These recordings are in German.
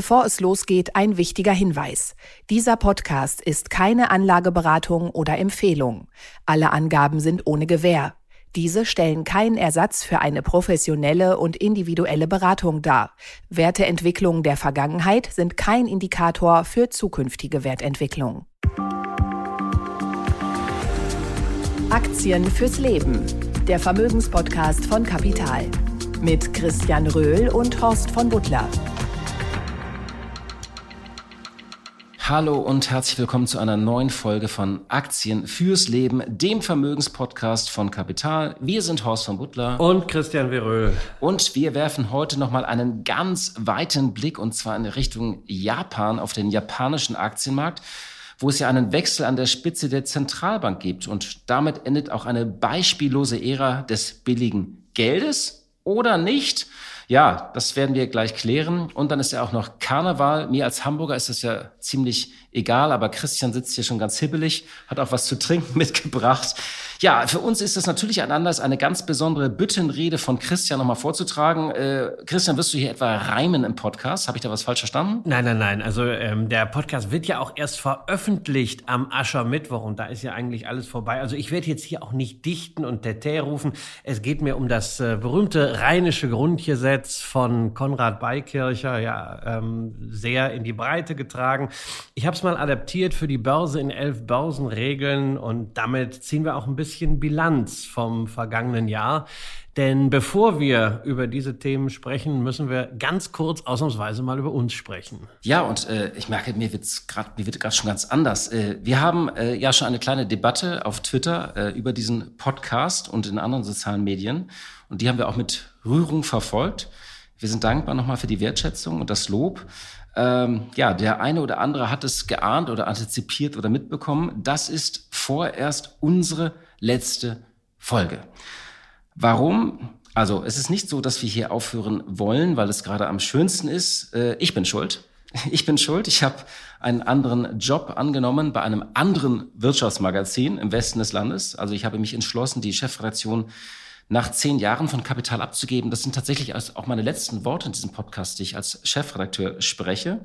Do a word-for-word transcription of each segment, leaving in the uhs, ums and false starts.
Bevor es losgeht, ein wichtiger Hinweis. Dieser Podcast ist keine Anlageberatung oder Empfehlung. Alle Angaben sind ohne Gewähr. Diese stellen keinen Ersatz für eine professionelle und individuelle Beratung dar. Werteentwicklungen der Vergangenheit sind kein Indikator für zukünftige Wertentwicklung. Aktien fürs Leben. Der Vermögenspodcast von Capital. Mit Christian Röhl und Horst von Buttlar. Hallo und herzlich willkommen zu einer neuen Folge von Aktien fürs Leben, dem Vermögenspodcast von Capital. Wir sind Horst von Buttlar und Christian W. Röhl. Und wir werfen heute nochmal einen ganz weiten Blick, und zwar in Richtung Japan, auf den japanischen Aktienmarkt, wo es ja einen Wechsel an der Spitze der Zentralbank gibt. Und damit endet auch eine beispiellose Ära des billigen Geldes oder nicht. Ja, das werden wir gleich klären. Und dann ist ja auch noch Karneval. Mir als Hamburger ist das ja ziemlich egal, aber Christian sitzt hier schon ganz hibbelig, hat auch was zu trinken mitgebracht. Ja, für uns ist das natürlich ein Anlass, eine ganz besondere Büttenrede von Christian nochmal vorzutragen. Äh, Christian, wirst du hier etwa reimen im Podcast? Habe ich da was falsch verstanden? Nein, nein, nein. Also ähm, der Podcast wird ja auch erst veröffentlicht am Aschermittwoch und da ist ja eigentlich alles vorbei. Also ich werde jetzt hier auch nicht dichten und Tete rufen. Es geht mir um das äh, berühmte Rheinische Grundgesetz von Konrad Beikircher, ja, ähm, sehr in die Breite getragen. Ich habe es mal adaptiert für die Börse in elf Börsenregeln und damit ziehen wir auch ein bisschen Bilanz vom vergangenen Jahr. Denn bevor wir über diese Themen sprechen, müssen wir ganz kurz ausnahmsweise mal über uns sprechen. Ja, und äh, ich merke, mir wird's grad, mir wird gerade schon ganz anders. Äh, wir haben äh, ja schon eine kleine Debatte auf Twitter äh, über diesen Podcast und in anderen sozialen Medien. Und die haben wir auch mit Rührung verfolgt. Wir sind dankbar nochmal für die Wertschätzung und das Lob. Ähm, ja, der eine oder andere hat es geahnt oder antizipiert oder mitbekommen. Das ist vorerst unsere letzte Folge. Warum? Also es ist nicht so, dass wir hier aufhören wollen, weil es gerade am schönsten ist. Äh, ich bin schuld. Ich bin schuld. Ich habe einen anderen Job angenommen bei einem anderen Wirtschaftsmagazin im Westen des Landes. Also ich habe mich entschlossen, die Chefredaktion nach zehn Jahren von Capital abzugeben. Das sind tatsächlich auch meine letzten Worte in diesem Podcast, die ich als Chefredakteur spreche.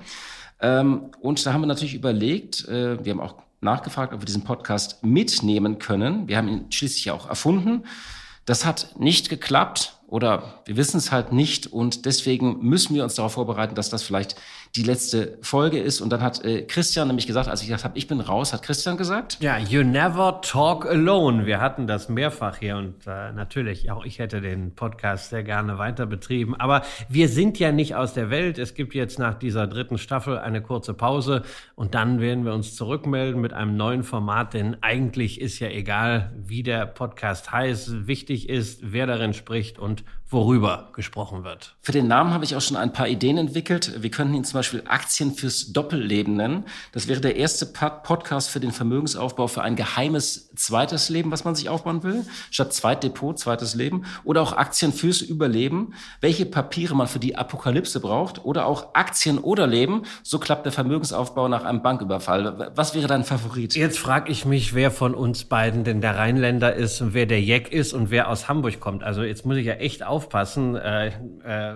Und da haben wir natürlich überlegt, wir haben auch nachgefragt, ob wir diesen Podcast mitnehmen können. Wir haben ihn schließlich ja auch erfunden. Das hat nicht geklappt oder wir wissen es halt nicht und deswegen müssen wir uns darauf vorbereiten, dass das vielleicht die letzte Folge ist. Und dann hat äh, Christian nämlich gesagt, als ich gesagt habe, ich bin raus, hat Christian gesagt. Ja, you never talk alone. Wir hatten das mehrfach hier und äh, natürlich, auch ich hätte den Podcast sehr gerne weiter betrieben. Aber wir sind ja nicht aus der Welt. Es gibt jetzt nach dieser dritten Staffel eine kurze Pause und dann werden wir uns zurückmelden mit einem neuen Format, denn eigentlich ist ja egal, wie der Podcast heißt. Wichtig ist, wer darin spricht und worüber gesprochen wird. Für den Namen habe ich auch schon ein paar Ideen entwickelt. Wir könnten ihn zum Beispiel Aktien fürs Doppelleben nennen. Das wäre der erste Podcast für den Vermögensaufbau für ein geheimes zweites Leben, was man sich aufbauen will. Statt Zweitdepot, zweites Leben. Oder auch Aktien fürs Überleben. Welche Papiere man für die Apokalypse braucht. Oder auch Aktien oder Leben. So klappt der Vermögensaufbau nach einem Banküberfall. Was wäre dein Favorit? Jetzt frage ich mich, wer von uns beiden denn der Rheinländer ist und wer der Jeck ist und wer aus Hamburg kommt. Also jetzt muss ich ja echt aufpassen, äh, äh,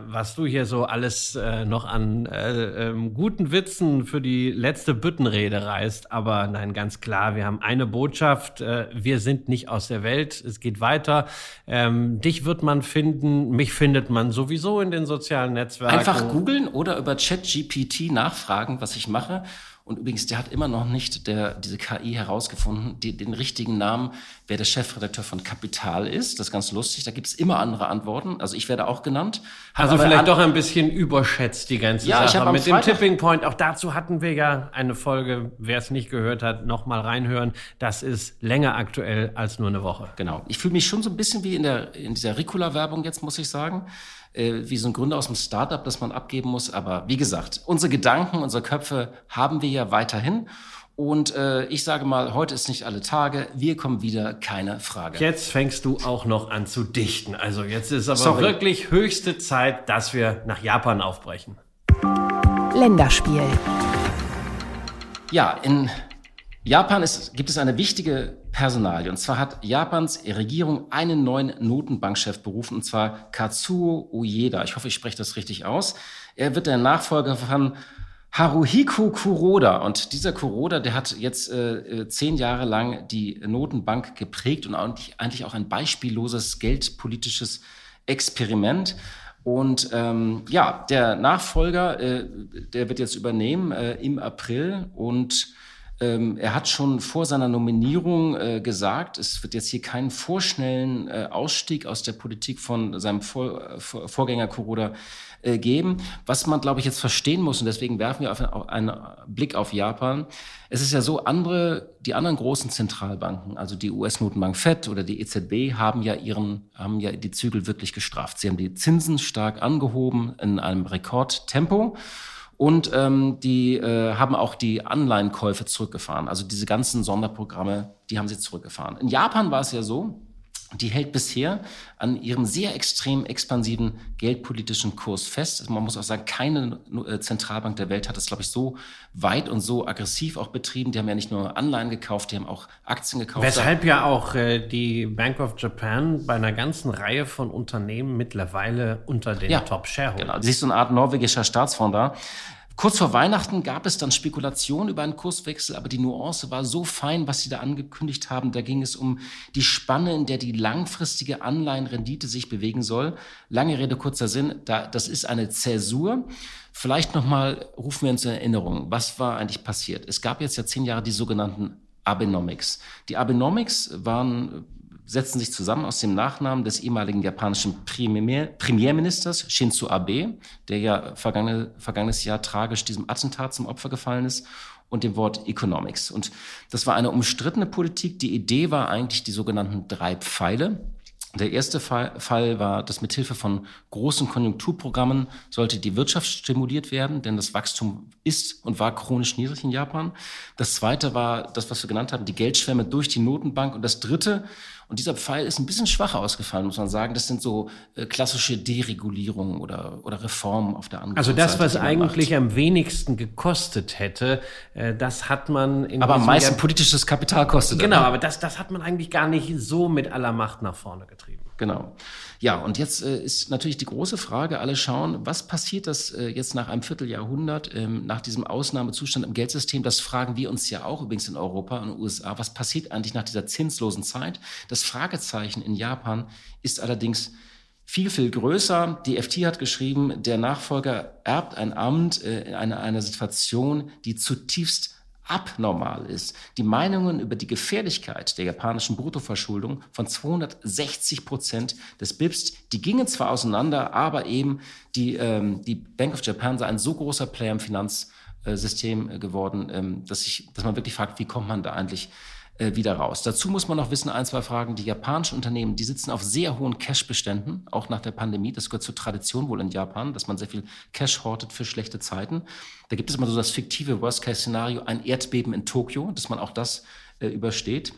was du hier so alles äh, noch an äh, ähm, guten Witzen für die letzte Büttenrede reißt. Aber nein, ganz klar, wir haben eine Botschaft. Äh, wir sind nicht aus der Welt. Es geht weiter. Ähm, dich wird man finden. Mich findet man sowieso in den sozialen Netzwerken. Einfach googeln oder über ChatGPT nachfragen, was ich mache. Und übrigens, der hat immer noch nicht der, diese K I herausgefunden, die, den richtigen Namen, wer der Chefredakteur von Capital ist. Das ist ganz lustig. Da gibt es immer andere Antworten. Also ich werde auch genannt. Also vielleicht an- doch ein bisschen überschätzt die ganze ja, Sache. Ich hab am Mit Freitag- dem Tipping Point, auch dazu hatten wir ja eine Folge. Wer es nicht gehört hat, nochmal reinhören. Das ist länger aktuell als nur eine Woche. Genau. Ich fühle mich schon so ein bisschen wie in, der, in dieser Ricola-Werbung jetzt, muss ich sagen. Wie so ein Gründer aus dem Startup, das man abgeben muss. Aber wie gesagt, unsere Gedanken, unsere Köpfe haben wir ja weiterhin. Und äh, ich sage mal, heute ist nicht alle Tage. Wir kommen wieder, keine Frage. Jetzt fängst du auch noch an zu dichten. Also jetzt ist aber Sorry. wirklich höchste Zeit, dass wir nach Japan aufbrechen. Länderspiel. Ja, in Japan ist, gibt es eine wichtige Personalie. Und zwar hat Japans Regierung einen neuen Notenbankchef berufen, und zwar Kazuo Ueda. Ich hoffe, ich spreche das richtig aus. Er wird der Nachfolger von Haruhiko Kuroda. Und dieser Kuroda, der hat jetzt äh, zehn Jahre lang die Notenbank geprägt und eigentlich auch ein beispielloses geldpolitisches Experiment. Und ähm, ja, der Nachfolger, äh, der wird jetzt übernehmen äh, im April. Und ähm, er hat schon vor seiner Nominierung äh, gesagt, es wird jetzt hier keinen vorschnellen äh, Ausstieg aus der Politik von seinem vor vor Vorgänger Kuroda äh, geben. Was man, glaube ich, jetzt verstehen muss, und deswegen werfen wir auf einen, auf einen Blick auf Japan. Es ist ja so, andere, die anderen großen Zentralbanken, also die U S-Notenbank Fed oder die E Z B, haben ja ihren, haben ja die Zügel wirklich gestrafft. Sie haben die Zinsen stark angehoben in einem Rekordtempo und ähm, die äh, haben auch die Anleihenkäufe zurückgefahren. Also diese ganzen Sonderprogramme, die haben sie zurückgefahren. In Japan war es ja so, die hält bisher an ihrem sehr extrem expansiven geldpolitischen Kurs fest. Man muss auch sagen, keine Zentralbank der Welt hat das, glaube ich, so weit und so aggressiv auch betrieben. Die haben ja nicht nur Anleihen gekauft, die haben auch Aktien gekauft. Weshalb ja auch äh, die Bank of Japan bei einer ganzen Reihe von Unternehmen mittlerweile unter den ja, Top-Shareholdern. Genau, das ist so eine Art norwegischer Staatsfonds da. Kurz vor Weihnachten gab es dann Spekulationen über einen Kurswechsel, aber die Nuance war so fein, was sie da angekündigt haben. Da ging es um die Spanne, in der die langfristige Anleihenrendite sich bewegen soll. Lange Rede, kurzer Sinn, da, das ist eine Zäsur. Vielleicht nochmal rufen wir uns in Erinnerung, was war eigentlich passiert? Es gab jetzt ja zehn Jahre die sogenannten Abenomics. Die Abenomics waren... setzten sich zusammen aus dem Nachnamen des ehemaligen japanischen Premier, Premierministers Shinzo Abe, der ja vergangene, vergangenes Jahr tragisch diesem Attentat zum Opfer gefallen ist, und dem Wort Economics. Und das war eine umstrittene Politik. Die Idee war eigentlich die sogenannten drei Pfeile. Der erste Fall war, dass mithilfe von großen Konjunkturprogrammen sollte die Wirtschaft stimuliert werden, denn das Wachstum ist und war chronisch niedrig in Japan. Das zweite war das, was wir genannt haben, die Geldschwemme durch die Notenbank. Und das dritte, und dieser Pfeil ist ein bisschen schwach ausgefallen, muss man sagen, das sind so klassische Deregulierungen oder, oder Reformen auf der Angebotsseite. Also das, was eigentlich am wenigsten gekostet hätte, das hat man... in aber am meisten Jahr politisches Kapital kostet. Genau, aber das, das hat man eigentlich gar nicht so mit aller Macht nach vorne getrieben. Genau. Ja, und jetzt äh, ist natürlich die große Frage, alle schauen, was passiert das äh, jetzt nach einem Vierteljahrhundert, ähm, nach diesem Ausnahmezustand im Geldsystem? Das fragen wir uns ja auch übrigens in Europa und in den U S A. Was passiert eigentlich nach dieser zinslosen Zeit? Das Fragezeichen in Japan ist allerdings viel, viel größer. Die F T hat geschrieben, der Nachfolger erbt ein Amt äh, in einer, einer Situation, die zutiefst abnormal ist. Die Meinungen über die Gefährlichkeit der japanischen Bruttoverschuldung von zweihundertsechzig Prozent des B I Ps, die gingen zwar auseinander, aber eben die, ähm, die Bank of Japan sei ein so großer Player im Finanzsystem äh, geworden, ähm, dass, ich, dass man wirklich fragt, wie kommt man da eigentlich äh, wieder raus? Dazu muss man noch wissen, ein, zwei Fragen, die japanischen Unternehmen, die sitzen auf sehr hohen Cash-Beständen, auch nach der Pandemie. Das gehört zur Tradition wohl in Japan, dass man sehr viel Cash hortet für schlechte Zeiten. Da gibt es immer so das fiktive Worst-Case-Szenario, ein Erdbeben in Tokio, dass man auch das äh, übersteht.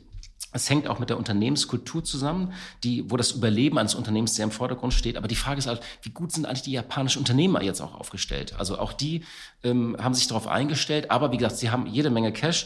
Es hängt auch mit der Unternehmenskultur zusammen, die, wo das Überleben eines Unternehmens sehr im Vordergrund steht. Aber die Frage ist halt, wie gut sind eigentlich die japanischen Unternehmer jetzt auch aufgestellt? Also auch die ähm, haben sich darauf eingestellt, aber wie gesagt, sie haben jede Menge Cash.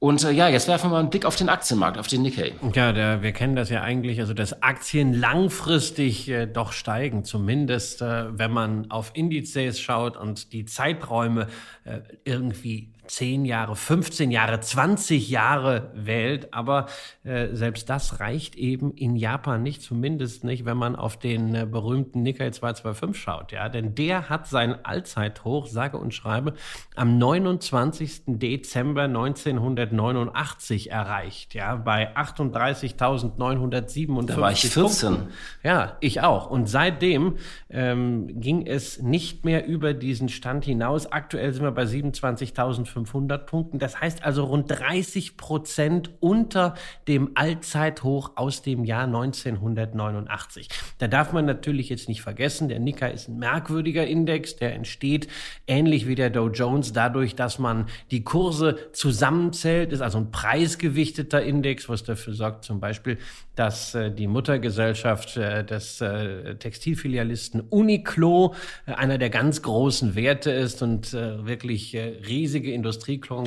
Und äh, ja, jetzt werfen wir mal einen Blick auf den Aktienmarkt, auf den Nikkei. Ja, der, wir kennen das ja eigentlich, also dass Aktien langfristig äh, doch steigen, zumindest äh, wenn man auf Indizes schaut und die Zeiträume äh, irgendwie zehn Jahre, fünfzehn Jahre, zwanzig Jahre wählt. Aber äh, selbst das reicht eben in Japan nicht, zumindest nicht, wenn man auf den äh, berühmten Nikkei zweihundertfünfundzwanzig schaut. Ja, denn der hat seinen Allzeithoch, sage und schreibe, am neunundzwanzigsten Dezember neunzehnhundertneunundachtzig erreicht. Ja, bei achtunddreißigtausendneunhundertsiebenundfünfzig. Da war ich vierzehn. Punkten. Ja, ich auch. Und seitdem ähm, ging es nicht mehr über diesen Stand hinaus. Aktuell sind wir bei siebenundzwanzigtausendfünfhundert Punkten. Das heißt also rund dreißig Prozent unter dem Allzeithoch aus dem Jahr neunzehnhundertneunundachtzig. Da darf man natürlich jetzt nicht vergessen, der Nikkei ist ein merkwürdiger Index, der entsteht ähnlich wie der Dow Jones dadurch, dass man die Kurse zusammenzählt, ist also ein preisgewichteter Index, was dafür sorgt zum Beispiel, dass äh, die Muttergesellschaft äh, des äh, Textilfilialisten Uniqlo äh, einer der ganz großen Werte ist und äh, wirklich äh, riesige Industrieklongen.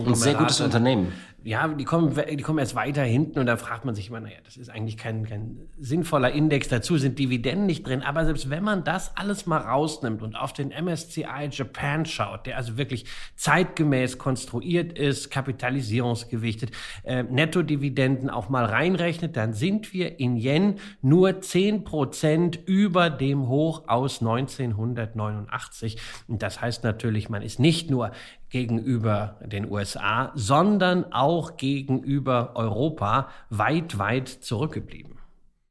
Ein sehr gutes Unternehmen. ja, die kommen, die kommen erst weiter hinten und da fragt man sich immer, naja, das ist eigentlich kein, kein sinnvoller Index, dazu sind Dividenden nicht drin, aber selbst wenn man das alles mal rausnimmt und auf den M S C I Japan schaut, der also wirklich zeitgemäß konstruiert ist, kapitalisierungsgewichtet, äh, Nettodividenden auch mal reinrechnet, dann sind wir in Yen nur zehn Prozent über dem Hoch aus neunzehnhundertneunundachtzig. Und das heißt natürlich, man ist nicht nur gegenüber den U S A, sondern auch gegenüber Europa weit, weit zurückgeblieben.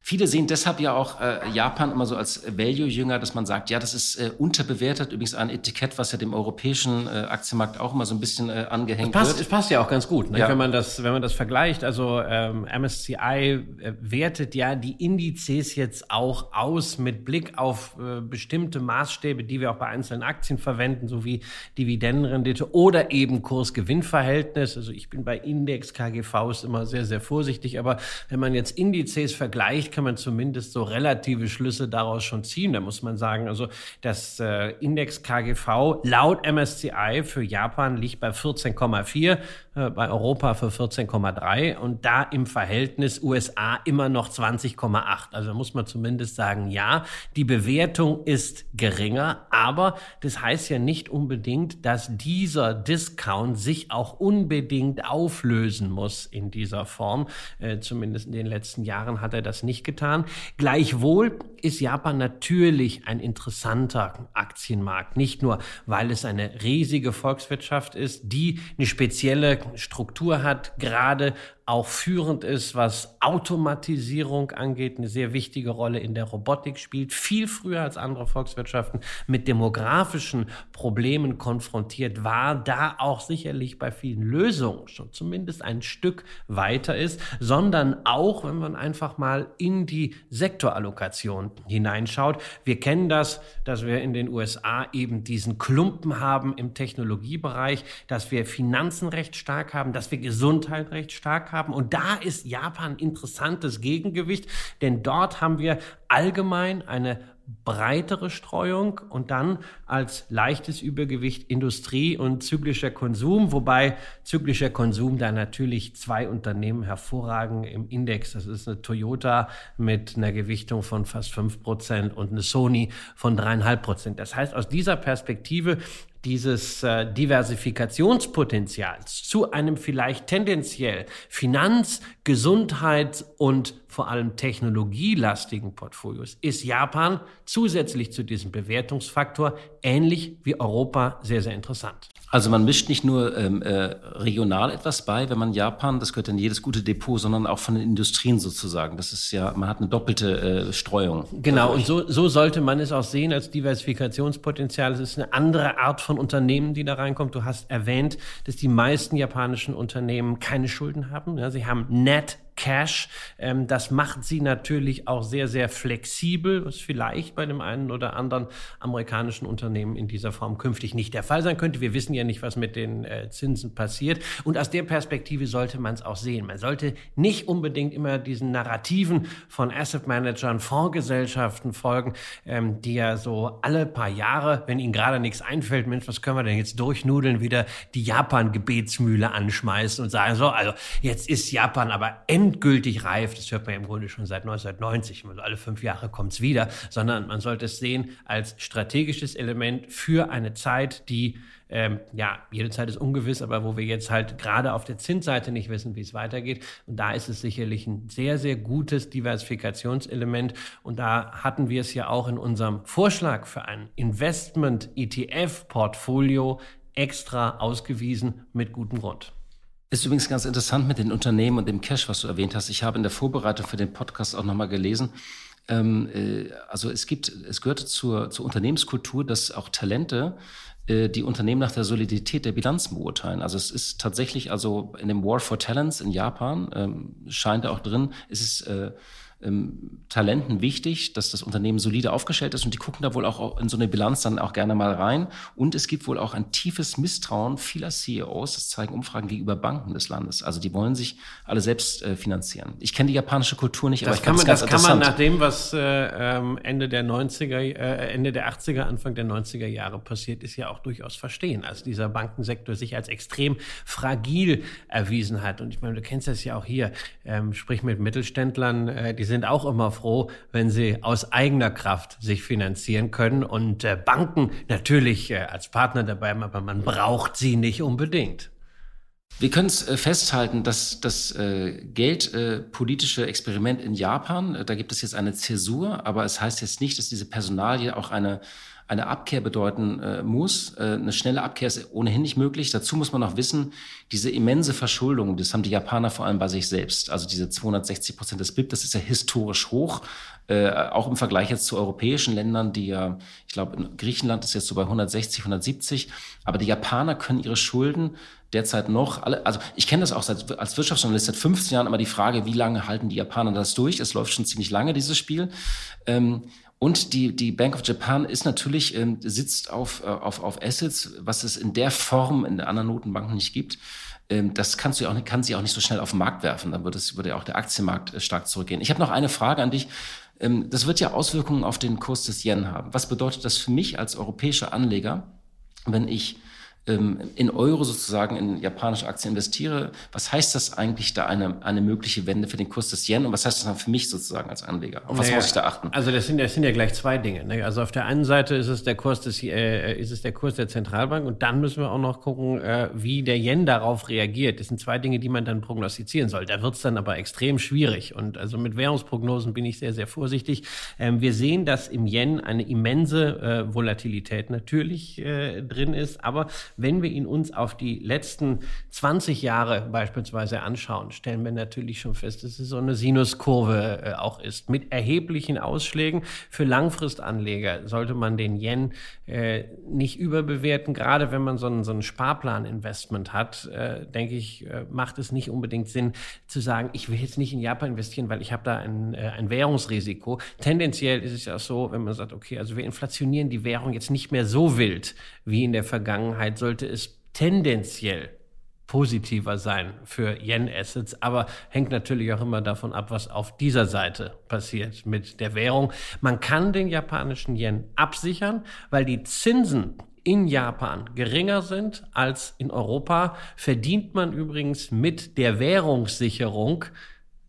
Viele sehen deshalb ja auch äh, Japan immer so als Value-Jünger, dass man sagt, ja, das ist äh, unterbewertet. Übrigens ein Etikett, was ja dem europäischen äh, Aktienmarkt auch immer so ein bisschen äh, angehängt passt, wird. Es passt ja auch ganz gut, ne? Ja. wenn man das, wenn man das vergleicht. Also ähm, M S C I äh, wertet ja die Indizes jetzt auch aus mit Blick auf äh, bestimmte Maßstäbe, die wir auch bei einzelnen Aktien verwenden, sowie Dividendenrendite oder eben Kurs-Gewinn-Verhältnis. Also ich bin bei Index, K G Vs immer sehr, sehr vorsichtig. Aber wenn man jetzt Indizes vergleicht, kann man zumindest so relative Schlüsse daraus schon ziehen. Da muss man sagen, also das äh, Index K G V laut M S C I für Japan liegt bei vierzehn Komma vier, äh, bei Europa für vierzehn Komma drei und da im Verhältnis U S A immer noch zwanzig Komma acht. Also muss man zumindest sagen, ja, die Bewertung ist geringer, aber das heißt ja nicht unbedingt, dass dieser Discount sich auch unbedingt auflösen muss in dieser Form. Äh, zumindest in den letzten Jahren hat er das nicht getan. Gleichwohl ist Japan natürlich ein interessanter Aktienmarkt. Nicht nur, weil es eine riesige Volkswirtschaft ist, die eine spezielle Struktur hat, gerade auch führend ist, was Automatisierung angeht, eine sehr wichtige Rolle in der Robotik spielt, viel früher als andere Volkswirtschaften mit demografischen Problemen konfrontiert war, da auch sicherlich bei vielen Lösungen schon zumindest ein Stück weiter ist, sondern auch, wenn man einfach mal in die Sektorallokation hineinschaut. Wir kennen das, dass wir in den U S A eben diesen Klumpen haben im Technologiebereich, dass wir Finanzen recht stark haben, dass wir Gesundheit recht stark haben. Haben. Und da ist Japan ein interessantes Gegengewicht, denn dort haben wir allgemein eine breitere Streuung und dann als leichtes Übergewicht Industrie und zyklischer Konsum, wobei zyklischer Konsum da natürlich zwei Unternehmen hervorragen im Index. Das ist eine Toyota mit einer Gewichtung von fast fünf Prozent und eine Sony von drei Komma fünf Prozent. Das heißt, aus dieser Perspektive dieses äh, Diversifikationspotenzials zu einem vielleicht tendenziell Finanz-, Gesundheits- und vor allem technologielastigen Portfolios ist Japan zusätzlich zu diesem Bewertungsfaktor ähnlich wie Europa sehr, sehr interessant. Also man mischt nicht nur ähm, äh, regional etwas bei, wenn man Japan, das gehört in jedes gute Depot, sondern auch von den Industrien sozusagen. Das ist ja, man hat eine doppelte äh, Streuung. Genau, und so, so sollte man es auch sehen als Diversifikationspotenzial. Es ist eine andere Art von Unternehmen, die da reinkommt. Du hast erwähnt, dass die meisten japanischen Unternehmen keine Schulden haben. Ja, sie haben Net Cash. Ähm, das macht sie natürlich auch sehr, sehr flexibel, was vielleicht bei dem einen oder anderen amerikanischen Unternehmen in dieser Form künftig nicht der Fall sein könnte. Wir wissen ja nicht, was mit den äh, Zinsen passiert. Und aus der Perspektive sollte man es auch sehen. Man sollte nicht unbedingt immer diesen Narrativen von Asset Managern, Fondsgesellschaften folgen, ähm, die ja so alle paar Jahre, wenn ihnen gerade nichts einfällt, Mensch, was können wir denn jetzt durchnudeln, wieder die Japan-Gebetsmühle anschmeißen und sagen, so, also jetzt ist Japan aber endlich endgültig reif, das hört man ja im Grunde schon seit neunzehnhundertneunzig, also alle fünf Jahre kommt es wieder, sondern man sollte es sehen als strategisches Element für eine Zeit, die, ähm, ja, jede Zeit ist ungewiss, aber wo wir jetzt halt gerade auf der Zinsseite nicht wissen, wie es weitergeht. Und da ist es sicherlich ein sehr, sehr gutes Diversifikationselement. Und da hatten wir es ja auch in unserem Vorschlag für ein Investment-E T F-Portfolio extra ausgewiesen mit gutem Grund. Ist übrigens ganz interessant mit den Unternehmen und dem Cash, was du erwähnt hast. Ich habe in der Vorbereitung für den Podcast auch nochmal gelesen. Ähm, äh, also es gibt, es gehört zur, zur Unternehmenskultur, dass auch Talente äh, die Unternehmen nach der Solidität der Bilanzen beurteilen. Also es ist tatsächlich, also in dem War for Talents in Japan ähm, scheint da auch drin, es ist äh, ähm, Talenten wichtig, dass das Unternehmen solide aufgestellt ist und die gucken da wohl auch in so eine Bilanz dann auch gerne mal rein. Und es gibt wohl auch ein tiefes Misstrauen vieler C E Os, das zeigen Umfragen gegenüber Banken des Landes. Also die wollen sich alle selbst äh, finanzieren. Ich kenne die japanische Kultur nicht, das aber ich kann man, ganz Das kann man nach dem, was äh, Ende der neunziger, äh, Ende der achtziger, Anfang der neunziger Jahre passiert ist, ja auch durchaus verstehen, als dieser Bankensektor sich als extrem fragil erwiesen hat. Und ich meine, du kennst das ja auch hier, ähm, sprich mit Mittelständlern, äh, die sind auch immer froh, wenn sie aus eigener Kraft sich finanzieren können. Und äh, Banken natürlich äh, als Partner dabei, aber man braucht sie nicht unbedingt. Wir können es festhalten, dass das äh, geldpolitische äh, Experiment in Japan, äh, da gibt es jetzt eine Zäsur, aber es heißt jetzt nicht, dass diese Personalie auch eine, eine Abkehr bedeuten äh, muss. Äh, eine schnelle Abkehr ist ohnehin nicht möglich. Dazu muss man noch wissen, diese immense Verschuldung, das haben die Japaner vor allem bei sich selbst. Also diese zweihundertsechzig Prozent des B I P, das ist ja historisch hoch. Äh, auch im Vergleich jetzt zu europäischen Ländern, die ja, ich glaube, in Griechenland ist jetzt so bei hundertsechzig, hundertsiebzig. Aber die Japaner können ihre Schulden derzeit noch alle, also ich kenne das auch seit, als Wirtschaftsjournalist seit fünfzehn Jahren immer die Frage, wie lange halten die Japaner das durch? Es läuft schon ziemlich lange, dieses Spiel. Ähm, und die, die Bank of Japan ist natürlich, ähm, sitzt auf, äh, auf, auf Assets, was es in der Form in anderen Notenbanken nicht gibt. Ähm, das kannst du ja auch, kann sie auch nicht so schnell auf den Markt werfen. Dann würde es, würde ja auch der Aktienmarkt äh, stark zurückgehen. Ich habe noch eine Frage an dich. Ähm, das wird ja Auswirkungen auf den Kurs des Yen haben. Was bedeutet das für mich als europäischer Anleger, wenn ich in Euro sozusagen in japanische Aktien investiere? Was heißt das eigentlich, da eine, eine mögliche Wende für den Kurs des Yen? Und was heißt das dann für mich sozusagen als Anleger? Auf was naja, muss ich da achten? Also das sind, das sind ja gleich zwei Dinge. Ne? Also auf der einen Seite ist es der Kurs des, äh, ist es der Kurs der Zentralbank und dann müssen wir auch noch gucken, äh, wie der Yen darauf reagiert. Das sind zwei Dinge, die man dann prognostizieren soll. Da wird es dann aber extrem schwierig. Und also mit Währungsprognosen bin ich sehr, sehr vorsichtig. Ähm, wir sehen, dass im Yen eine immense äh, Volatilität natürlich äh, drin ist, aber wenn wir ihn uns auf die letzten zwanzig Jahre beispielsweise anschauen, stellen wir natürlich schon fest, dass es so eine Sinuskurve auch ist mit erheblichen Ausschlägen. Für Langfristanleger sollte man den Yen äh, nicht überbewerten. Gerade wenn man so ein, so ein Sparplan-Investment hat, äh, denke ich, äh, macht es nicht unbedingt Sinn zu sagen, ich will jetzt nicht in Japan investieren, weil ich habe da ein, äh, ein Währungsrisiko. Tendenziell ist es ja so, wenn man sagt, okay, also wir inflationieren die Währung jetzt nicht mehr so wild wie in der Vergangenheit, sollte es tendenziell positiver sein für Yen-Assets, aber hängt natürlich auch immer davon ab, was auf dieser Seite passiert mit der Währung. Man kann den japanischen Yen absichern, weil die Zinsen in Japan geringer sind als in Europa. Verdient man übrigens mit der Währungssicherung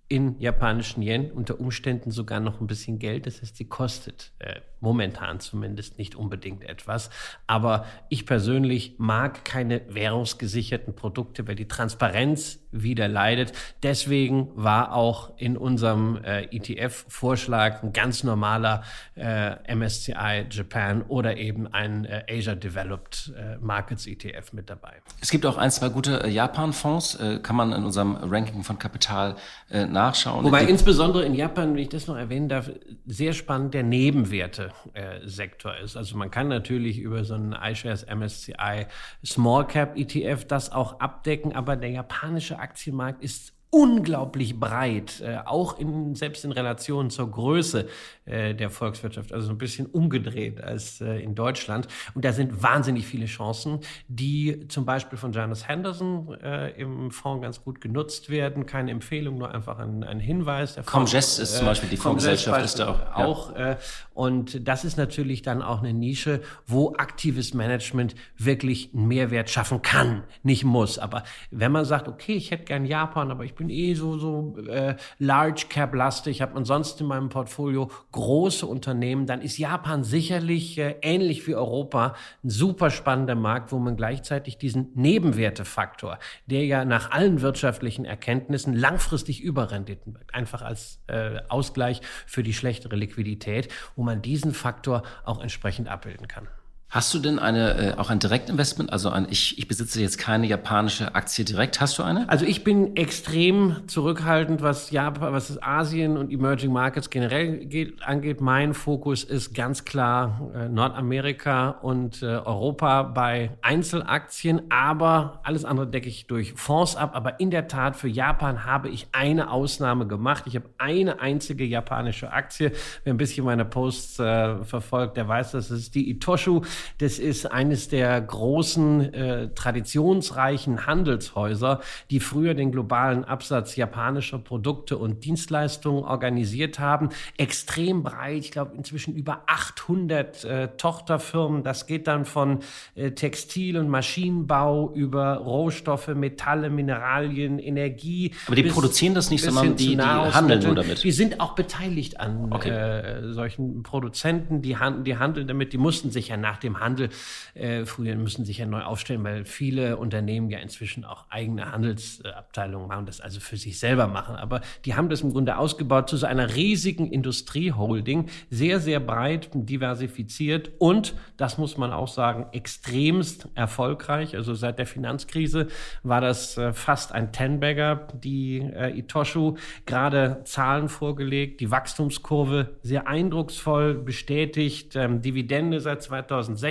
in japanischen Yen unter Umständen sogar noch ein bisschen Geld. Das heißt, sie kostet äh, momentan zumindest nicht unbedingt etwas. Aber ich persönlich mag keine währungsgesicherten Produkte, weil die Transparenz wieder leidet. Deswegen war auch in unserem äh, E T F-Vorschlag ein ganz normaler äh, M S C I Japan oder eben ein äh, Asia Developed äh, Markets E T F mit dabei. Es gibt auch ein, zwei gute äh, Japan-Fonds, äh, kann man in unserem Ranking von Capital äh, nachschauen. Wobei die, insbesondere in Japan, wenn ich das noch erwähnen darf, sehr spannend der Nebenwerte-Sektor äh, ist. Also man kann natürlich über so einen iShares M S C I Small Cap E T F das auch abdecken, aber der japanische Aktienmarkt ist unglaublich breit, äh, auch in, selbst in Relation zur Größe äh, der Volkswirtschaft, also so ein bisschen umgedreht als äh, in Deutschland. Und da sind wahnsinnig viele Chancen, die zum Beispiel von Janus Henderson äh, im Fonds ganz gut genutzt werden. Keine Empfehlung, nur einfach ein, ein Hinweis. Comgest ist äh, zum Beispiel die Fondsgesellschaft, ist da auch. auch ja. äh, und das ist natürlich dann auch eine Nische, wo aktives Management wirklich einen Mehrwert schaffen kann, nicht muss. Aber wenn man sagt, okay, ich hätte gern Japan, aber ich bin bin eh so, so äh, large-cap-lastig, habe ansonsten in meinem Portfolio große Unternehmen, dann ist Japan sicherlich äh, ähnlich wie Europa ein super spannender Markt, wo man gleichzeitig diesen Nebenwertefaktor, der ja nach allen wirtschaftlichen Erkenntnissen langfristig Überrenditen wirkt, einfach als äh, Ausgleich für die schlechtere Liquidität, wo man diesen Faktor auch entsprechend abbilden kann. Hast du denn eine, äh, auch ein Direktinvestment? Also ein, ich, ich besitze jetzt keine japanische Aktie direkt. Hast du eine? Also ich bin extrem zurückhaltend, was Japan, was Asien und Emerging Markets generell geht, angeht. Mein Fokus ist ganz klar äh, Nordamerika und äh, Europa bei Einzelaktien. Aber alles andere decke ich durch Fonds ab. Aber in der Tat, für Japan habe ich eine Ausnahme gemacht. Ich habe eine einzige japanische Aktie. Wer ein bisschen meine Posts äh, verfolgt, der weiß, das ist die Itochu. Das ist eines der großen, äh, traditionsreichen Handelshäuser, die früher den globalen Absatz japanischer Produkte und Dienstleistungen organisiert haben. Extrem breit, ich glaube inzwischen über achthundert äh, Tochterfirmen. Das geht dann von äh, Textil- und Maschinenbau über Rohstoffe, Metalle, Mineralien, Energie. Aber die bis, produzieren das nicht, sondern die, die handeln nur damit. Die sind auch beteiligt an okay. äh, solchen Produzenten, die, hand, die handeln damit. Die mussten sich ja nach dem Handel äh, früher müssen sich ja neu aufstellen, weil viele Unternehmen ja inzwischen auch eigene Handelsabteilungen machen, das also für sich selber machen. Aber die haben das im Grunde ausgebaut zu so einer riesigen Industrieholding, sehr, sehr breit diversifiziert und, das muss man auch sagen, extremst erfolgreich. Also seit der Finanzkrise war das äh, fast ein Ten-Bagger. Die äh, Itochu gerade Zahlen vorgelegt, die Wachstumskurve sehr eindrucksvoll bestätigt, ähm, Dividende seit zweitausendsechzehn,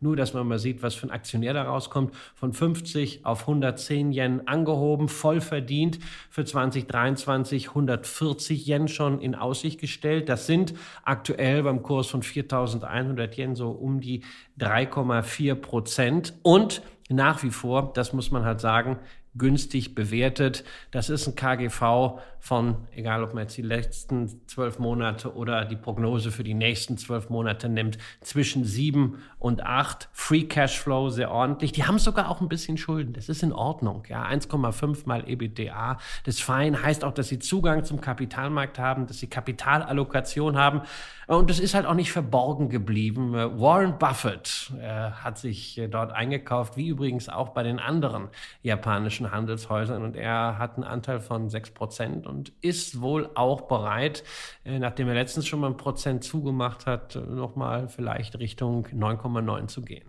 nur dass man mal sieht, was für ein Aktionär da rauskommt, von fünfzig auf hundertzehn Yen angehoben, voll verdient, für zwanzig dreiundzwanzig hundertvierzig Yen schon in Aussicht gestellt. Das sind aktuell beim Kurs von viertausendeinhundert Yen so um die drei Komma vier Prozent und nach wie vor, das muss man halt sagen, günstig bewertet. Das ist ein K G V von, egal ob man jetzt die letzten zwölf Monate oder die Prognose für die nächsten zwölf Monate nimmt, zwischen sieben und acht. Free Cashflow sehr ordentlich. Die haben sogar auch ein bisschen Schulden. Das ist in Ordnung. Ja, eins Komma fünf mal EBITDA. Das ist fein. Heißt auch, dass sie Zugang zum Kapitalmarkt haben, dass sie Kapitalallokation haben. Und das ist halt auch nicht verborgen geblieben. Warren Buffett äh, hat sich dort eingekauft, wie übrigens auch bei den anderen japanischen Handelshäusern, und er hat einen Anteil von sechs Prozent und ist wohl auch bereit, nachdem er letztens schon mal ein Prozent zugemacht hat, nochmal vielleicht Richtung neun Komma neun zu gehen.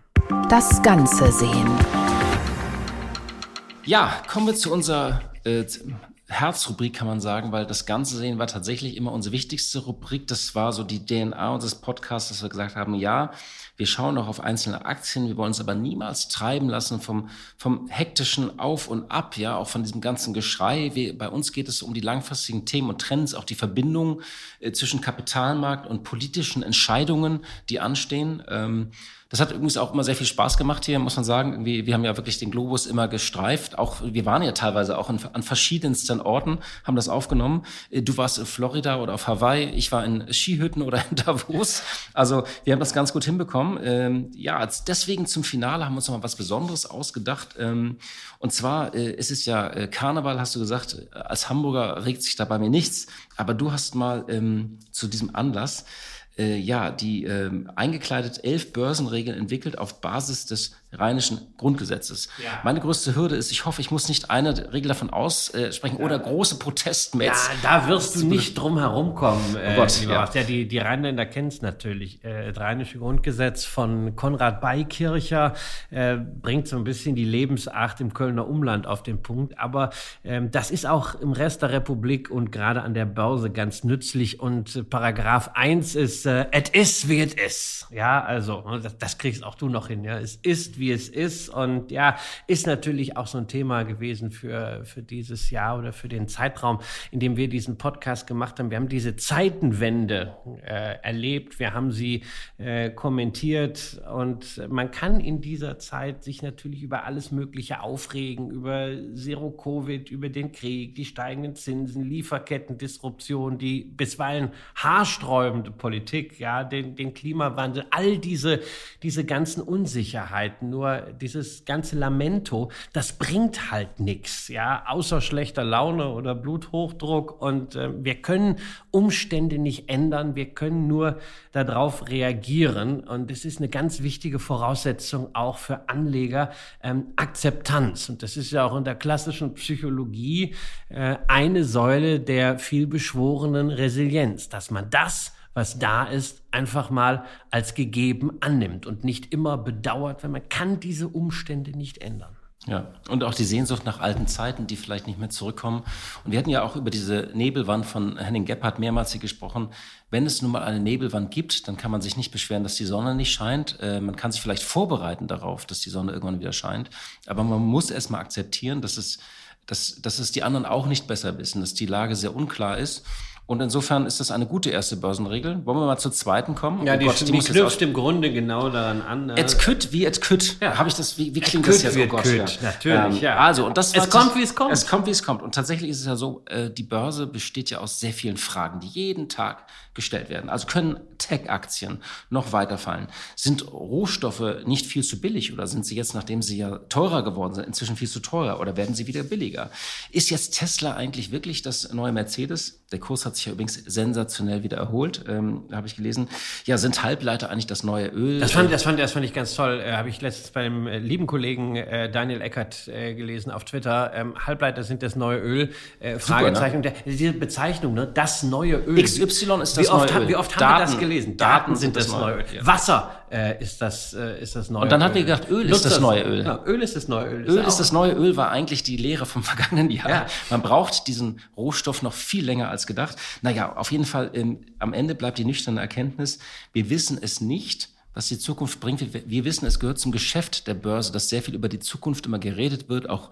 Das Ganze sehen. Ja, kommen wir zu unserer äh, Herzrubrik, kann man sagen, weil das Ganze sehen war tatsächlich immer unsere wichtigste Rubrik. Das war so die D N A unseres Podcasts, dass wir gesagt haben, ja, wir schauen auch auf einzelne Aktien, wir wollen uns aber niemals treiben lassen vom, vom hektischen Auf und Ab, ja, auch von diesem ganzen Geschrei. Wir, bei uns geht es um die langfristigen Themen und Trends, auch die Verbindung äh, zwischen Kapitalmarkt und politischen Entscheidungen, die anstehen. Ähm, das hat übrigens auch immer sehr viel Spaß gemacht hier, muss man sagen. Irgendwie, wir haben ja wirklich den Globus immer gestreift. Auch wir waren ja teilweise auch in, an verschiedensten Orten, haben das aufgenommen. Du warst in Florida oder auf Hawaii, ich war in Skihütten oder in Davos. Also wir haben das ganz gut hinbekommen. Ähm, ja, deswegen zum Finale haben wir uns noch mal was Besonderes ausgedacht. Ähm, und zwar äh, es ist ja äh, Karneval, hast du gesagt. Als Hamburger regt sich da bei mir nichts. Aber du hast mal ähm, zu diesem Anlass äh, ja die äh, eingekleidet elf Börsenregeln entwickelt auf Basis des Rheinischen Grundgesetzes. Ja. Meine größte Hürde ist, ich hoffe, ich muss nicht eine Regel davon aussprechen ja. oder große Protestmails. Ja, da wirst du nicht drum herumkommen. Äh, oh Gott, ja. ja, die, die Rheinländer kennen es natürlich. Äh, das Rheinische Grundgesetz von Konrad Beikircher äh, bringt so ein bisschen die Lebensacht im Kölner Umland auf den Punkt. Aber ähm, das ist auch im Rest der Republik und gerade an der Börse ganz nützlich. Und äh, Paragraph eins ist, äh, et is wie et is. Ja, also, das, das kriegst auch du noch hin. Ja, es ist wie es ist. Und ja, ist natürlich auch so ein Thema gewesen für, für dieses Jahr oder für den Zeitraum, in dem wir diesen Podcast gemacht haben. Wir haben diese Zeitenwende äh, erlebt, wir haben sie äh, kommentiert und man kann in dieser Zeit sich natürlich über alles Mögliche aufregen, über Zero-Covid, über den Krieg, die steigenden Zinsen, Lieferketten-Disruption, die bisweilen haarsträubende Politik, ja, den, den Klimawandel, all diese, diese ganzen Unsicherheiten. Nur dieses ganze Lamento, das bringt halt nichts, ja, außer schlechter Laune oder Bluthochdruck. Und äh, wir können Umstände nicht ändern, wir können nur darauf reagieren. Und das ist eine ganz wichtige Voraussetzung auch für Anleger, ähm, Akzeptanz. Und das ist ja auch in der klassischen Psychologie äh, eine Säule der vielbeschworenen Resilienz, dass man das was da ist, einfach mal als gegeben annimmt und nicht immer bedauert, weil man kann diese Umstände nicht ändern. Ja, und auch die Sehnsucht nach alten Zeiten, die vielleicht nicht mehr zurückkommen. Und wir hatten ja auch über diese Nebelwand von Henning Gebhardt mehrmals hier gesprochen. Wenn es nun mal eine Nebelwand gibt, dann kann man sich nicht beschweren, dass die Sonne nicht scheint. Äh, man kann sich vielleicht vorbereiten darauf, dass die Sonne irgendwann wieder scheint. Aber man muss erst mal akzeptieren, dass es, dass, dass es die anderen auch nicht besser wissen, dass die Lage sehr unklar ist. Und insofern ist das eine gute erste Börsenregel. Wollen wir mal zur zweiten kommen? Ja, oh die, Gott, die, die knüpft im Grunde genau daran an. Ne? Et kütt wie et kütt. Ja. Hab ich das, wie, wie klingt das jetzt? Oh Gott, ja. Natürlich, ähm, ja. Also, und das es kommt, das, wie es kommt. Es kommt, wie es kommt. Und tatsächlich ist es ja so, äh, die Börse besteht ja aus sehr vielen Fragen, die jeden Tag gestellt werden. Also können Tech-Aktien noch weiter fallen? Sind Rohstoffe nicht viel zu billig oder sind sie jetzt, nachdem sie ja teurer geworden sind, inzwischen viel zu teuer oder werden sie wieder billiger? Ist jetzt Tesla eigentlich wirklich das neue Mercedes? Der Kurs hat sich ja übrigens sensationell wieder erholt, ähm, habe ich gelesen. Ja, sind Halbleiter eigentlich das neue Öl? Das fand, das fand, das fand ich ganz toll. Äh, habe ich letztens bei dem äh, lieben Kollegen äh, Daniel Eckert äh, gelesen auf Twitter. Ähm, Halbleiter sind das neue Öl. Äh, Fragezeichen. Super, ne? Der, diese Bezeichnung, ne? Das neue Öl. X Y ist das wie neue oft, Öl. Wie oft Daten, haben wir das gelesen? Daten, Daten sind das, das neue Öl. Ja. Wasser äh, ist, das, äh, ist das neue Öl. Und dann Öl. Hatten wir gedacht, Öl ist das, das neue Öl. Ja, Öl ist das neue Öl. Öl ist, ist das neue Öl war eigentlich die Lehre vom vergangenen Jahr. Ja. Man braucht diesen Rohstoff noch viel länger als gedacht. Naja, auf jeden Fall, ähm, am Ende bleibt die nüchterne Erkenntnis, wir wissen es nicht, was die Zukunft bringt. Wir, wir wissen, es gehört zum Geschäft der Börse, dass sehr viel über die Zukunft immer geredet wird. Auch,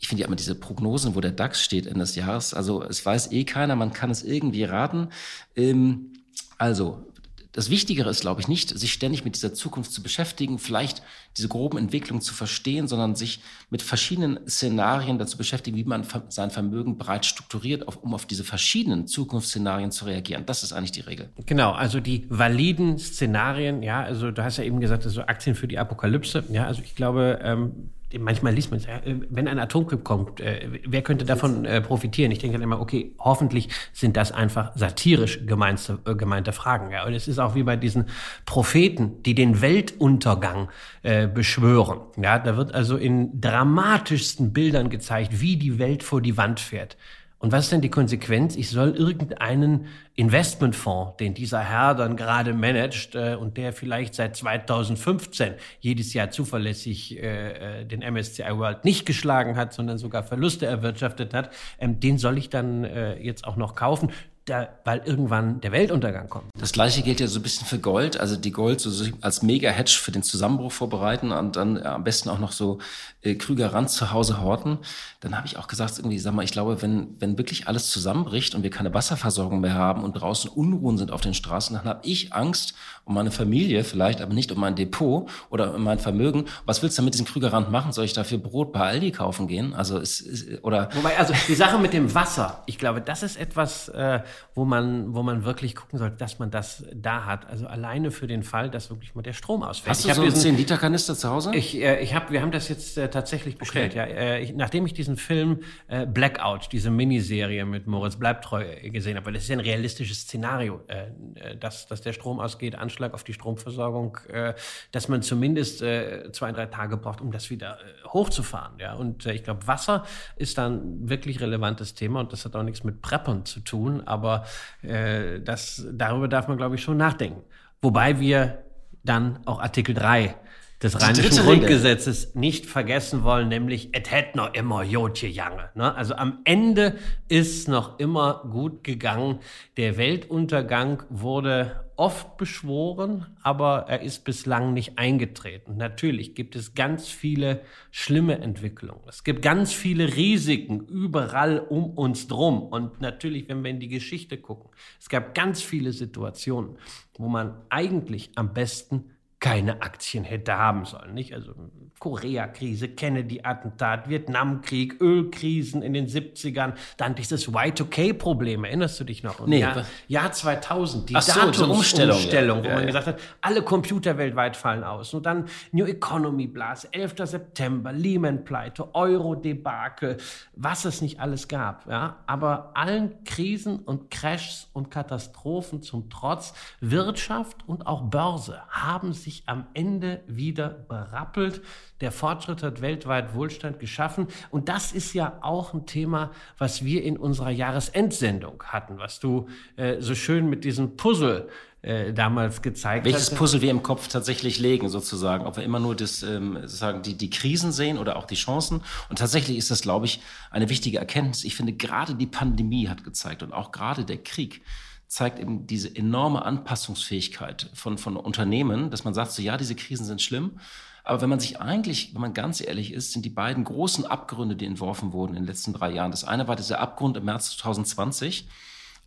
ich finde ja immer diese Prognosen, wo der D A X steht Ende des Jahres. Also es weiß eh keiner, man kann es irgendwie raten. Ähm, also das Wichtigere ist, glaube ich, nicht, sich ständig mit dieser Zukunft zu beschäftigen, vielleicht diese groben Entwicklungen zu verstehen, sondern sich mit verschiedenen Szenarien dazu beschäftigen, wie man sein Vermögen breit strukturiert, um auf diese verschiedenen Zukunftsszenarien zu reagieren. Das ist eigentlich die Regel. Genau, also die validen Szenarien, ja, also du hast ja eben gesagt, also Aktien für die Apokalypse, ja, also ich glaube, ähm manchmal liest man, wenn ein Atomkrieg kommt, wer könnte davon profitieren? Ich denke dann immer, okay, hoffentlich sind das einfach satirisch gemeinte, gemeinte Fragen. Ja, und es ist auch wie bei diesen Propheten, die den Weltuntergang äh, beschwören. Ja, da wird also in dramatischsten Bildern gezeigt, wie die Welt vor die Wand fährt. Und was ist denn die Konsequenz? Ich soll irgendeinen Investmentfonds, den dieser Herr dann gerade managt äh, und der vielleicht seit zweitausendfünfzehn jedes Jahr zuverlässig äh, den M S C I World nicht geschlagen hat, sondern sogar Verluste erwirtschaftet hat, ähm, den soll ich dann äh, jetzt auch noch kaufen. Da, weil irgendwann der Weltuntergang kommt. Das Gleiche gilt ja so ein bisschen für Gold. Also die Gold so als Mega-Hedge für den Zusammenbruch vorbereiten und dann am besten auch noch so äh, Krüger Rand zu Hause horten. Dann habe ich auch gesagt, irgendwie, sag mal, ich glaube, wenn, wenn wirklich alles zusammenbricht und wir keine Wasserversorgung mehr haben und draußen Unruhen sind auf den Straßen, dann habe ich Angst um meine Familie vielleicht, aber nicht um mein Depot oder um mein Vermögen. Was willst du mit diesem Krüger Rand machen? Soll ich dafür Brot bei Aldi kaufen gehen? Also es, es, oder Wobei, also die Sache mit dem Wasser, ich glaube, das ist etwas... Äh, wo man, wo man wirklich gucken sollte, dass man das da hat. Also alleine für den Fall, dass wirklich mal der Strom ausfällt. Hast du ich so einen zehn-Liter-Kanister zu Hause? Ich, äh, ich hab, wir haben das jetzt äh, tatsächlich bestellt. Okay. Ja, äh, ich, nachdem ich diesen Film äh, Blackout, diese Miniserie mit Moritz Bleibtreu gesehen habe, weil das ist ja ein realistisches Szenario, äh, dass, dass der Strom ausgeht, Anschlag auf die Stromversorgung, äh, dass man zumindest äh, zwei, drei Tage braucht, um das wieder äh, hochzufahren. Ja? Und äh, ich glaube, Wasser ist dann ein wirklich relevantes Thema und das hat auch nichts mit Preppern zu tun, aber Aber äh, das, darüber darf man, glaube ich, schon nachdenken. Wobei wir dann auch Artikel drei des Rheinischen Grundgesetzes nicht vergessen wollen, nämlich et het noch immer jotje jange. Ne? Also am Ende ist noch immer gut gegangen. Der Weltuntergang wurde oft beschworen, aber er ist bislang nicht eingetreten. Natürlich gibt es ganz viele schlimme Entwicklungen. Es gibt ganz viele Risiken überall um uns drum. Und natürlich, wenn wir in die Geschichte gucken, es gab ganz viele Situationen, wo man eigentlich am besten keine Aktien hätte haben sollen, nicht? Also Korea-Krise, Kennedy-Attentat, Vietnamkrieg, Ölkrisen in den siebzigern, dann dieses Y zwei K Problem, erinnerst du dich noch? Nee. Jahr, Jahr zweitausend, die Ach so, Datums- Umstellung, Umstellung, ja. wo ja, man ja. gesagt hat, alle Computer weltweit fallen aus. Und dann New Economy Blase, elfter September, Lehman-Pleite, Euro-Debakel, was es nicht alles gab. Ja? Aber allen Krisen und Crashs und Katastrophen zum Trotz, Wirtschaft und auch Börse haben sich sich am Ende wieder berappelt. Der Fortschritt hat weltweit Wohlstand geschaffen. Und das ist ja auch ein Thema, was wir in unserer Jahresendsendung hatten, was du äh, so schön mit diesem Puzzle äh, damals gezeigt hast. Welches hatte. Puzzle wir im Kopf tatsächlich legen, sozusagen. Ob wir immer nur das, ähm, sozusagen die, die Krisen sehen oder auch die Chancen. Und tatsächlich ist das, glaube ich, eine wichtige Erkenntnis. Ich finde, gerade die Pandemie hat gezeigt und auch gerade der Krieg, zeigt eben diese enorme Anpassungsfähigkeit von, von Unternehmen, dass man sagt, so ja, diese Krisen sind schlimm. Aber wenn man sich eigentlich, wenn man ganz ehrlich ist, sind die beiden großen Abgründe, die entworfen wurden in den letzten drei Jahren. Das eine war dieser Abgrund im März zwanzig zwanzig,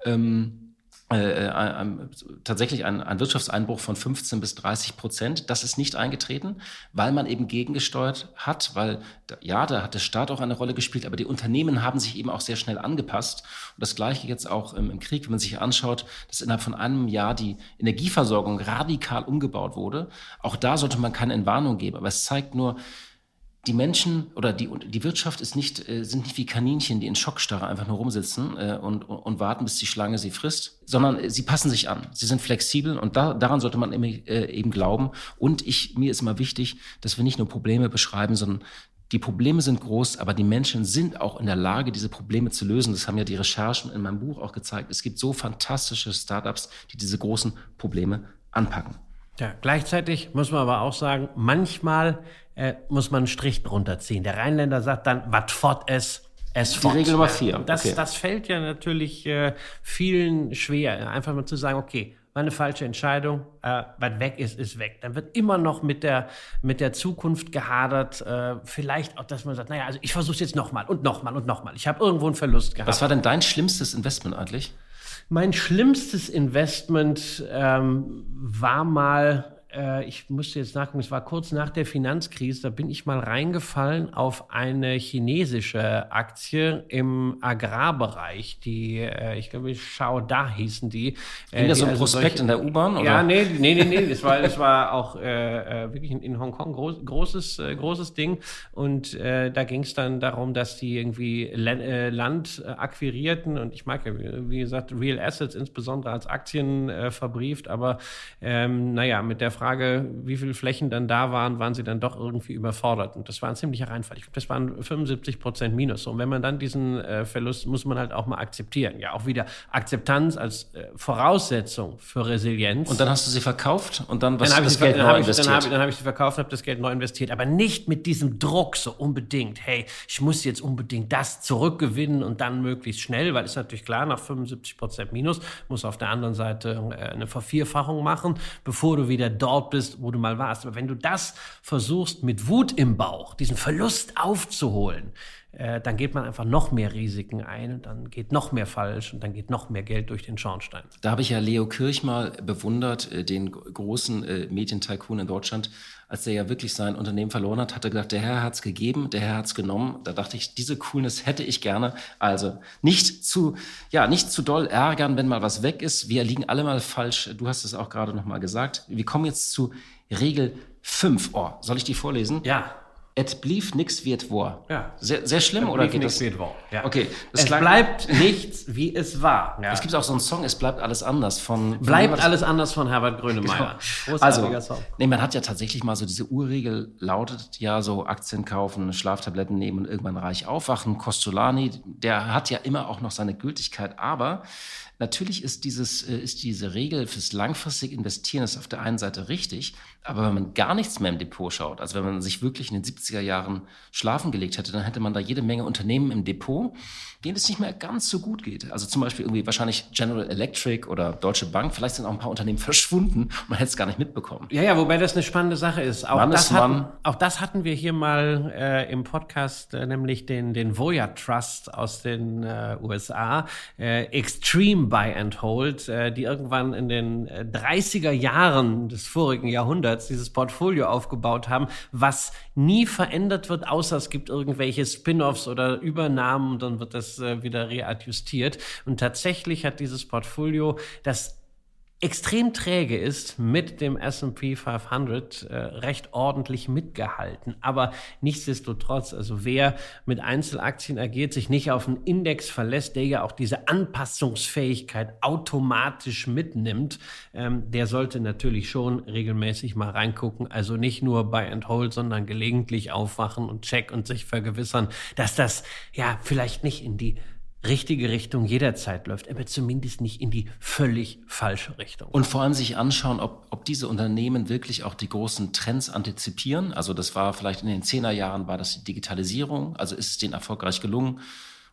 ähm, äh, äh, äh, tatsächlich ein, ein Wirtschaftseinbruch von fünfzehn bis dreißig Prozent. Das ist nicht eingetreten, weil man eben gegengesteuert hat, weil, ja, da hat der Staat auch eine Rolle gespielt, aber die Unternehmen haben sich eben auch sehr schnell angepasst. Und das Gleiche jetzt auch im, im Krieg, wenn man sich anschaut, dass innerhalb von einem Jahr die Energieversorgung radikal umgebaut wurde. Auch da sollte man keine Entwarnung geben, aber es zeigt nur, die Menschen oder die, die Wirtschaft ist nicht, sind nicht wie Kaninchen, die in Schockstarre einfach nur rumsitzen und, und warten, bis die Schlange sie frisst, sondern sie passen sich an. Sie sind flexibel und da, daran sollte man immer, äh, eben glauben. Und ich, mir ist immer wichtig, dass wir nicht nur Probleme beschreiben, sondern die Probleme sind groß, aber die Menschen sind auch in der Lage, diese Probleme zu lösen. Das haben ja die Recherchen in meinem Buch auch gezeigt. Es gibt so fantastische Startups, die diese großen Probleme anpacken. Ja, gleichzeitig muss man aber auch sagen, manchmal äh, muss man einen Strich drunter ziehen. Der Rheinländer sagt dann, wat fort es, es fort. Die Regel Nummer vier. Das, okay. Das fällt ja natürlich äh, vielen schwer, einfach mal zu sagen, okay, war eine falsche Entscheidung, äh, was weg ist, ist weg. Dann wird immer noch mit der, mit der Zukunft gehadert. Äh, vielleicht auch, dass man sagt, naja, also ich versuche es jetzt nochmal und nochmal und nochmal. Ich habe irgendwo einen Verlust gehabt. Was war denn dein schlimmstes Investment eigentlich? Mein schlimmstes Investment ähm, war mal, äh, ich musste jetzt nachgucken, es war kurz nach der Finanzkrise, da bin ich mal reingefallen auf eine chinesische Aktie im Agrarbereich, die, äh, ich glaube, Shao Da hießen die. Äh, in der so ein also Prospekt solche, in der U-Bahn? Oder? Ja, nee, nee, nee, nee, das war, das war auch äh, wirklich in, in Hongkong groß, großes, äh, großes Ding und äh, da ging es dann darum, dass die irgendwie Land, äh, Land äh, akquirierten und ich mag ja, wie gesagt, Real Assets insbesondere als Aktien äh, verbrieft, aber ähm, naja, mit der Frage, wie viele Flächen dann da waren, waren sie dann doch irgendwie überfordert und das war ein ziemlicher Reinfall. Ich glaube, das waren fünfundsiebzig Prozent Minus und wenn man dann diesen äh, Verlust, muss man halt auch mal akzeptieren. Ja, auch wieder Akzeptanz als äh, Voraussetzung für Resilienz. Und dann hast du sie verkauft und dann was dann habe ich das Geld neu investiert. Dann habe ich, hab ich sie verkauft und habe das Geld neu investiert, aber nicht mit diesem Druck so unbedingt, hey, ich muss jetzt unbedingt das zurückgewinnen und dann möglichst schnell, weil ist natürlich klar, nach fünfundsiebzig Prozent Minus muss auf der anderen Seite äh, eine Vervierfachung machen, bevor du wieder dort bist, wo du mal warst. Aber wenn du das versuchst, mit Wut im Bauch, diesen Verlust aufzuholen, äh, dann geht man einfach noch mehr Risiken ein und dann geht noch mehr falsch und dann geht noch mehr Geld durch den Schornstein. Da habe ich ja Leo Kirch mal bewundert, äh, den großen äh, Medientycoon in Deutschland. Als der ja wirklich sein Unternehmen verloren hat, hat er gesagt, der Herr hat's gegeben, der Herr hat's genommen. Da dachte ich, diese Coolness hätte ich gerne. Also nicht zu, ja, nicht zu doll ärgern, wenn mal was weg ist. Wir liegen alle mal falsch. Du hast es auch gerade noch mal gesagt. Wir kommen jetzt zu Regel fünf. Oh, soll ich die vorlesen? Ja. Et blieb nichts wie et war. Ja. Sehr, sehr schlimm, oder geht das? Wie ja. Okay. Das es bleibt nichts, wie es war. Ja. Es gibt auch so einen Song, es bleibt alles anders von... von bleibt Herbert, alles anders von Herbert Grönemeyer. Genau. Also, Song. Nee, man hat ja tatsächlich mal so, diese Urregel lautet ja so, Aktien kaufen, Schlaftabletten nehmen und irgendwann reich aufwachen. Costolani, der hat ja immer auch noch seine Gültigkeit, aber... Natürlich ist, dieses, ist diese Regel fürs langfristige Investieren ist auf der einen Seite richtig, aber wenn man gar nichts mehr im Depot schaut, also wenn man sich wirklich in den siebziger Jahren schlafen gelegt hätte, dann hätte man da jede Menge Unternehmen im Depot, denen es nicht mehr ganz so gut geht. Also zum Beispiel irgendwie wahrscheinlich General Electric oder Deutsche Bank, vielleicht sind auch ein paar Unternehmen verschwunden und man hätte es gar nicht mitbekommen. Ja, ja, wobei das eine spannende Sache ist. Auch, das, ist hatten, auch das hatten wir hier mal äh, im Podcast, äh, nämlich den, den Voya Trust aus den äh, U S A, äh, Extreme Buy and Hold, die irgendwann in den dreißiger Jahren des vorigen Jahrhunderts dieses Portfolio aufgebaut haben, was nie verändert wird, außer es gibt irgendwelche Spin-offs oder Übernahmen und dann wird das wieder readjustiert. Und tatsächlich hat dieses Portfolio das extrem träge ist, mit dem S und P fünfhundert äh, recht ordentlich mitgehalten. Aber nichtsdestotrotz, also wer mit Einzelaktien agiert, sich nicht auf einen Index verlässt, der ja auch diese Anpassungsfähigkeit automatisch mitnimmt, ähm, der sollte natürlich schon regelmäßig mal reingucken. Also nicht nur Buy and Hold, sondern gelegentlich aufwachen und checken und sich vergewissern, dass das ja vielleicht nicht in die richtige Richtung jederzeit läuft, aber zumindest nicht in die völlig falsche Richtung. Und vor allem sich anschauen, ob, ob diese Unternehmen wirklich auch die großen Trends antizipieren. Also das war vielleicht in den zehner Jahren, war das die Digitalisierung. Also ist es denen erfolgreich gelungen?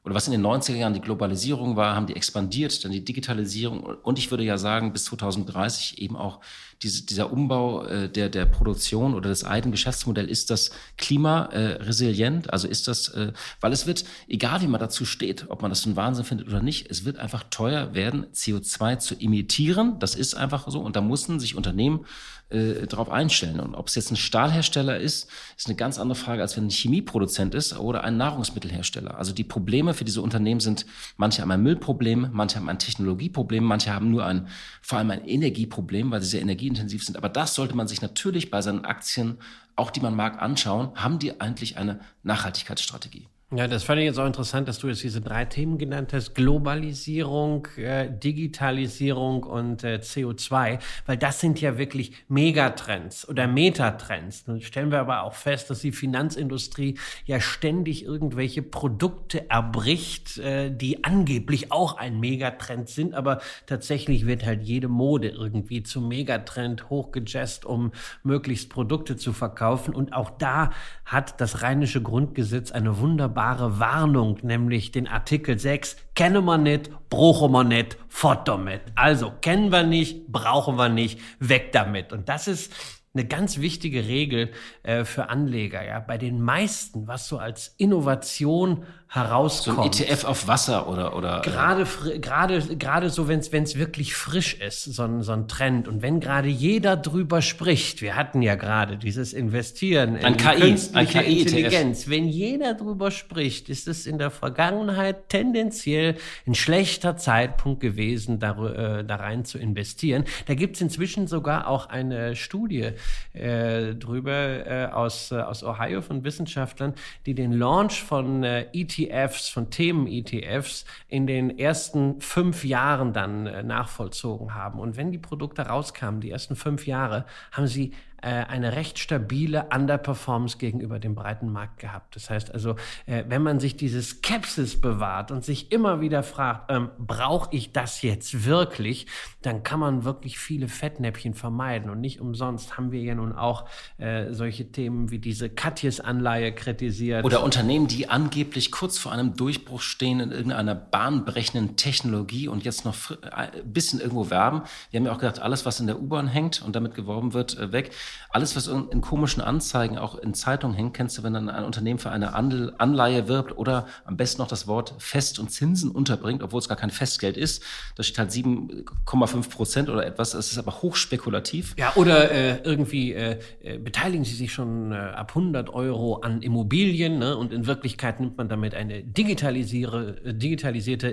Oder was in den neunziger Jahren die Globalisierung war, haben die expandiert, dann die Digitalisierung. Und ich würde ja sagen, bis zwanzig dreißig eben auch diese, dieser Umbau äh, der, der Produktion oder des alten Geschäftsmodells. Ist das klimaresilient? Äh, also ist das, äh, weil es wird, egal wie man dazu steht, ob man das einen Wahnsinn findet oder nicht, es wird einfach teuer werden, C O zwei zu emittieren. Das ist einfach so. Und da mussten sich Unternehmen äh, darauf einstellen. Und ob es jetzt ein Stahlhersteller ist, ist eine ganz andere Frage, als wenn ein Chemieproduzent ist oder ein Nahrungsmittelhersteller. Also die Probleme für diese Unternehmen sind, manche haben ein Müllproblem, manche haben ein Technologieproblem, manche haben nur ein, vor allem ein Energieproblem, weil sie sehr energieintensiv sind. Aber das sollte man sich natürlich bei seinen Aktien, auch die man mag, anschauen. Haben die eigentlich eine Nachhaltigkeitsstrategie? Ja, das fand ich jetzt auch interessant, dass du jetzt diese drei Themen genannt hast. Globalisierung, äh, Digitalisierung und äh, C O zwei, weil das sind ja wirklich Megatrends oder Metatrends. Nun stellen wir aber auch fest, dass die Finanzindustrie ja ständig irgendwelche Produkte erbricht, äh, die angeblich auch ein Megatrend sind, aber tatsächlich wird halt jede Mode irgendwie zum Megatrend hochgejazzt, um möglichst Produkte zu verkaufen. Und auch da hat das Rheinische Grundgesetz eine wunderbare Warnung, nämlich den Artikel sechs, kennen wir nicht, brauchen wir nicht, fort damit. Also, kennen wir nicht, brauchen wir nicht, weg damit. Und das ist eine ganz wichtige Regel äh, für Anleger. Ja? Bei den meisten, was so als Innovation herauskommt. So ein E T F auf Wasser oder... oder gerade, fr- gerade, gerade so, wenn es wirklich frisch ist, so ein, so ein Trend. Und wenn gerade jeder drüber spricht, wir hatten ja gerade dieses Investieren in K I, künstliche K I Intelligenz. E T F. Wenn jeder drüber spricht, ist es in der Vergangenheit tendenziell ein schlechter Zeitpunkt gewesen, da, äh, da rein zu investieren. Da gibt es inzwischen sogar auch eine Studie äh, drüber äh, aus, äh, aus Ohio von Wissenschaftlern, die den Launch von äh, E T Fs, von Themen-E T Fs in den ersten fünf Jahren dann äh, nachvollzogen haben. Und wenn die Produkte rauskamen, die ersten fünf Jahre, haben sie äh, eine recht stabile Underperformance gegenüber dem breiten Markt gehabt. Das heißt also, äh, wenn man sich diese Skepsis bewahrt und sich immer wieder fragt, ähm, brauche ich das jetzt wirklich, dann kann man wirklich viele Fettnäpfchen vermeiden. Und nicht umsonst haben wir ja nun auch äh, solche Themen wie diese Katjes-Anleihe kritisiert. Oder Unternehmen, die angeblich kurz vor einem Durchbruch stehen in irgendeiner bahnbrechenden Technologie und jetzt noch ein bisschen irgendwo werben. Wir haben ja auch gedacht, alles, was in der U-Bahn hängt und damit geworben wird, weg. Alles, was in komischen Anzeigen auch in Zeitungen hängt, kennst du, wenn dann ein Unternehmen für eine Anleihe wirbt oder am besten noch das Wort Fest und Zinsen unterbringt, obwohl es gar kein Festgeld ist. Da steht halt sieben Komma fünf Prozent oder etwas. Es ist aber hochspekulativ. Ja, oder äh, irgendwie äh, beteiligen sie sich schon äh, ab hundert Euro an Immobilien, ne? Und in Wirklichkeit nimmt man damit damit eine digitalisierte,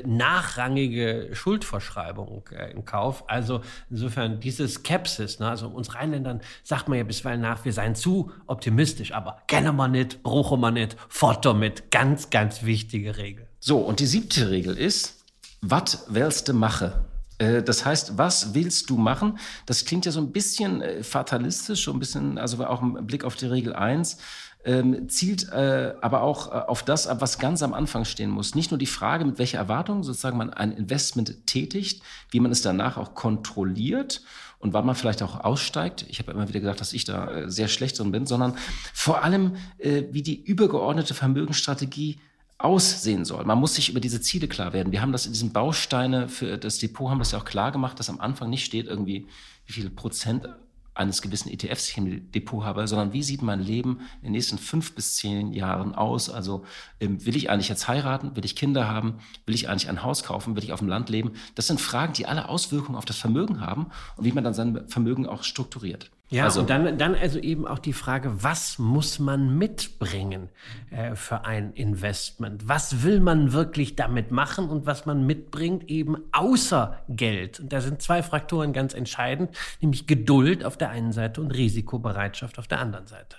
nachrangige Schuldverschreibung äh, in Kauf. Also insofern diese Skepsis, ne? Also uns Rheinländern sagt man ja bisweilen nach, wir seien zu optimistisch, aber kennen wir nicht, brauchen wir nicht, fort damit. Ganz, ganz wichtige Regel. So, und die siebte Regel ist, was willst du machen? Das heißt, was willst du machen? Das klingt ja so ein bisschen fatalistisch, so ein bisschen, also auch im Blick auf die Regel eins, ähm, zielt äh, aber auch äh, auf das ab, was ganz am Anfang stehen muss. Nicht nur die Frage, mit welcher Erwartung sozusagen man ein Investment tätigt, wie man es danach auch kontrolliert und wann man vielleicht auch aussteigt. Ich habe immer wieder gesagt, dass ich da äh, sehr schlecht drin bin, sondern vor allem, äh, wie die übergeordnete Vermögensstrategie aussehen soll. Man muss sich über diese Ziele klar werden. Wir haben das in diesen Bausteine für das Depot, haben das ja auch klar gemacht, dass am Anfang nicht steht irgendwie, wie viel Prozent eines gewissen E T Fs ich im Depot habe, sondern wie sieht mein Leben in den nächsten fünf bis zehn Jahren aus? Also ähm, will ich eigentlich jetzt heiraten? Will ich Kinder haben? Will ich eigentlich ein Haus kaufen? Will ich auf dem Land leben? Das sind Fragen, die alle Auswirkungen auf das Vermögen haben und wie man dann sein Vermögen auch strukturiert. Ja, also. und dann, dann also eben auch die Frage, was muss man mitbringen äh, für ein Investment? Was will man wirklich damit machen und was man mitbringt eben außer Geld? Und da sind zwei Faktoren ganz entscheidend, nämlich Geduld auf der einen Seite und Risikobereitschaft auf der anderen Seite.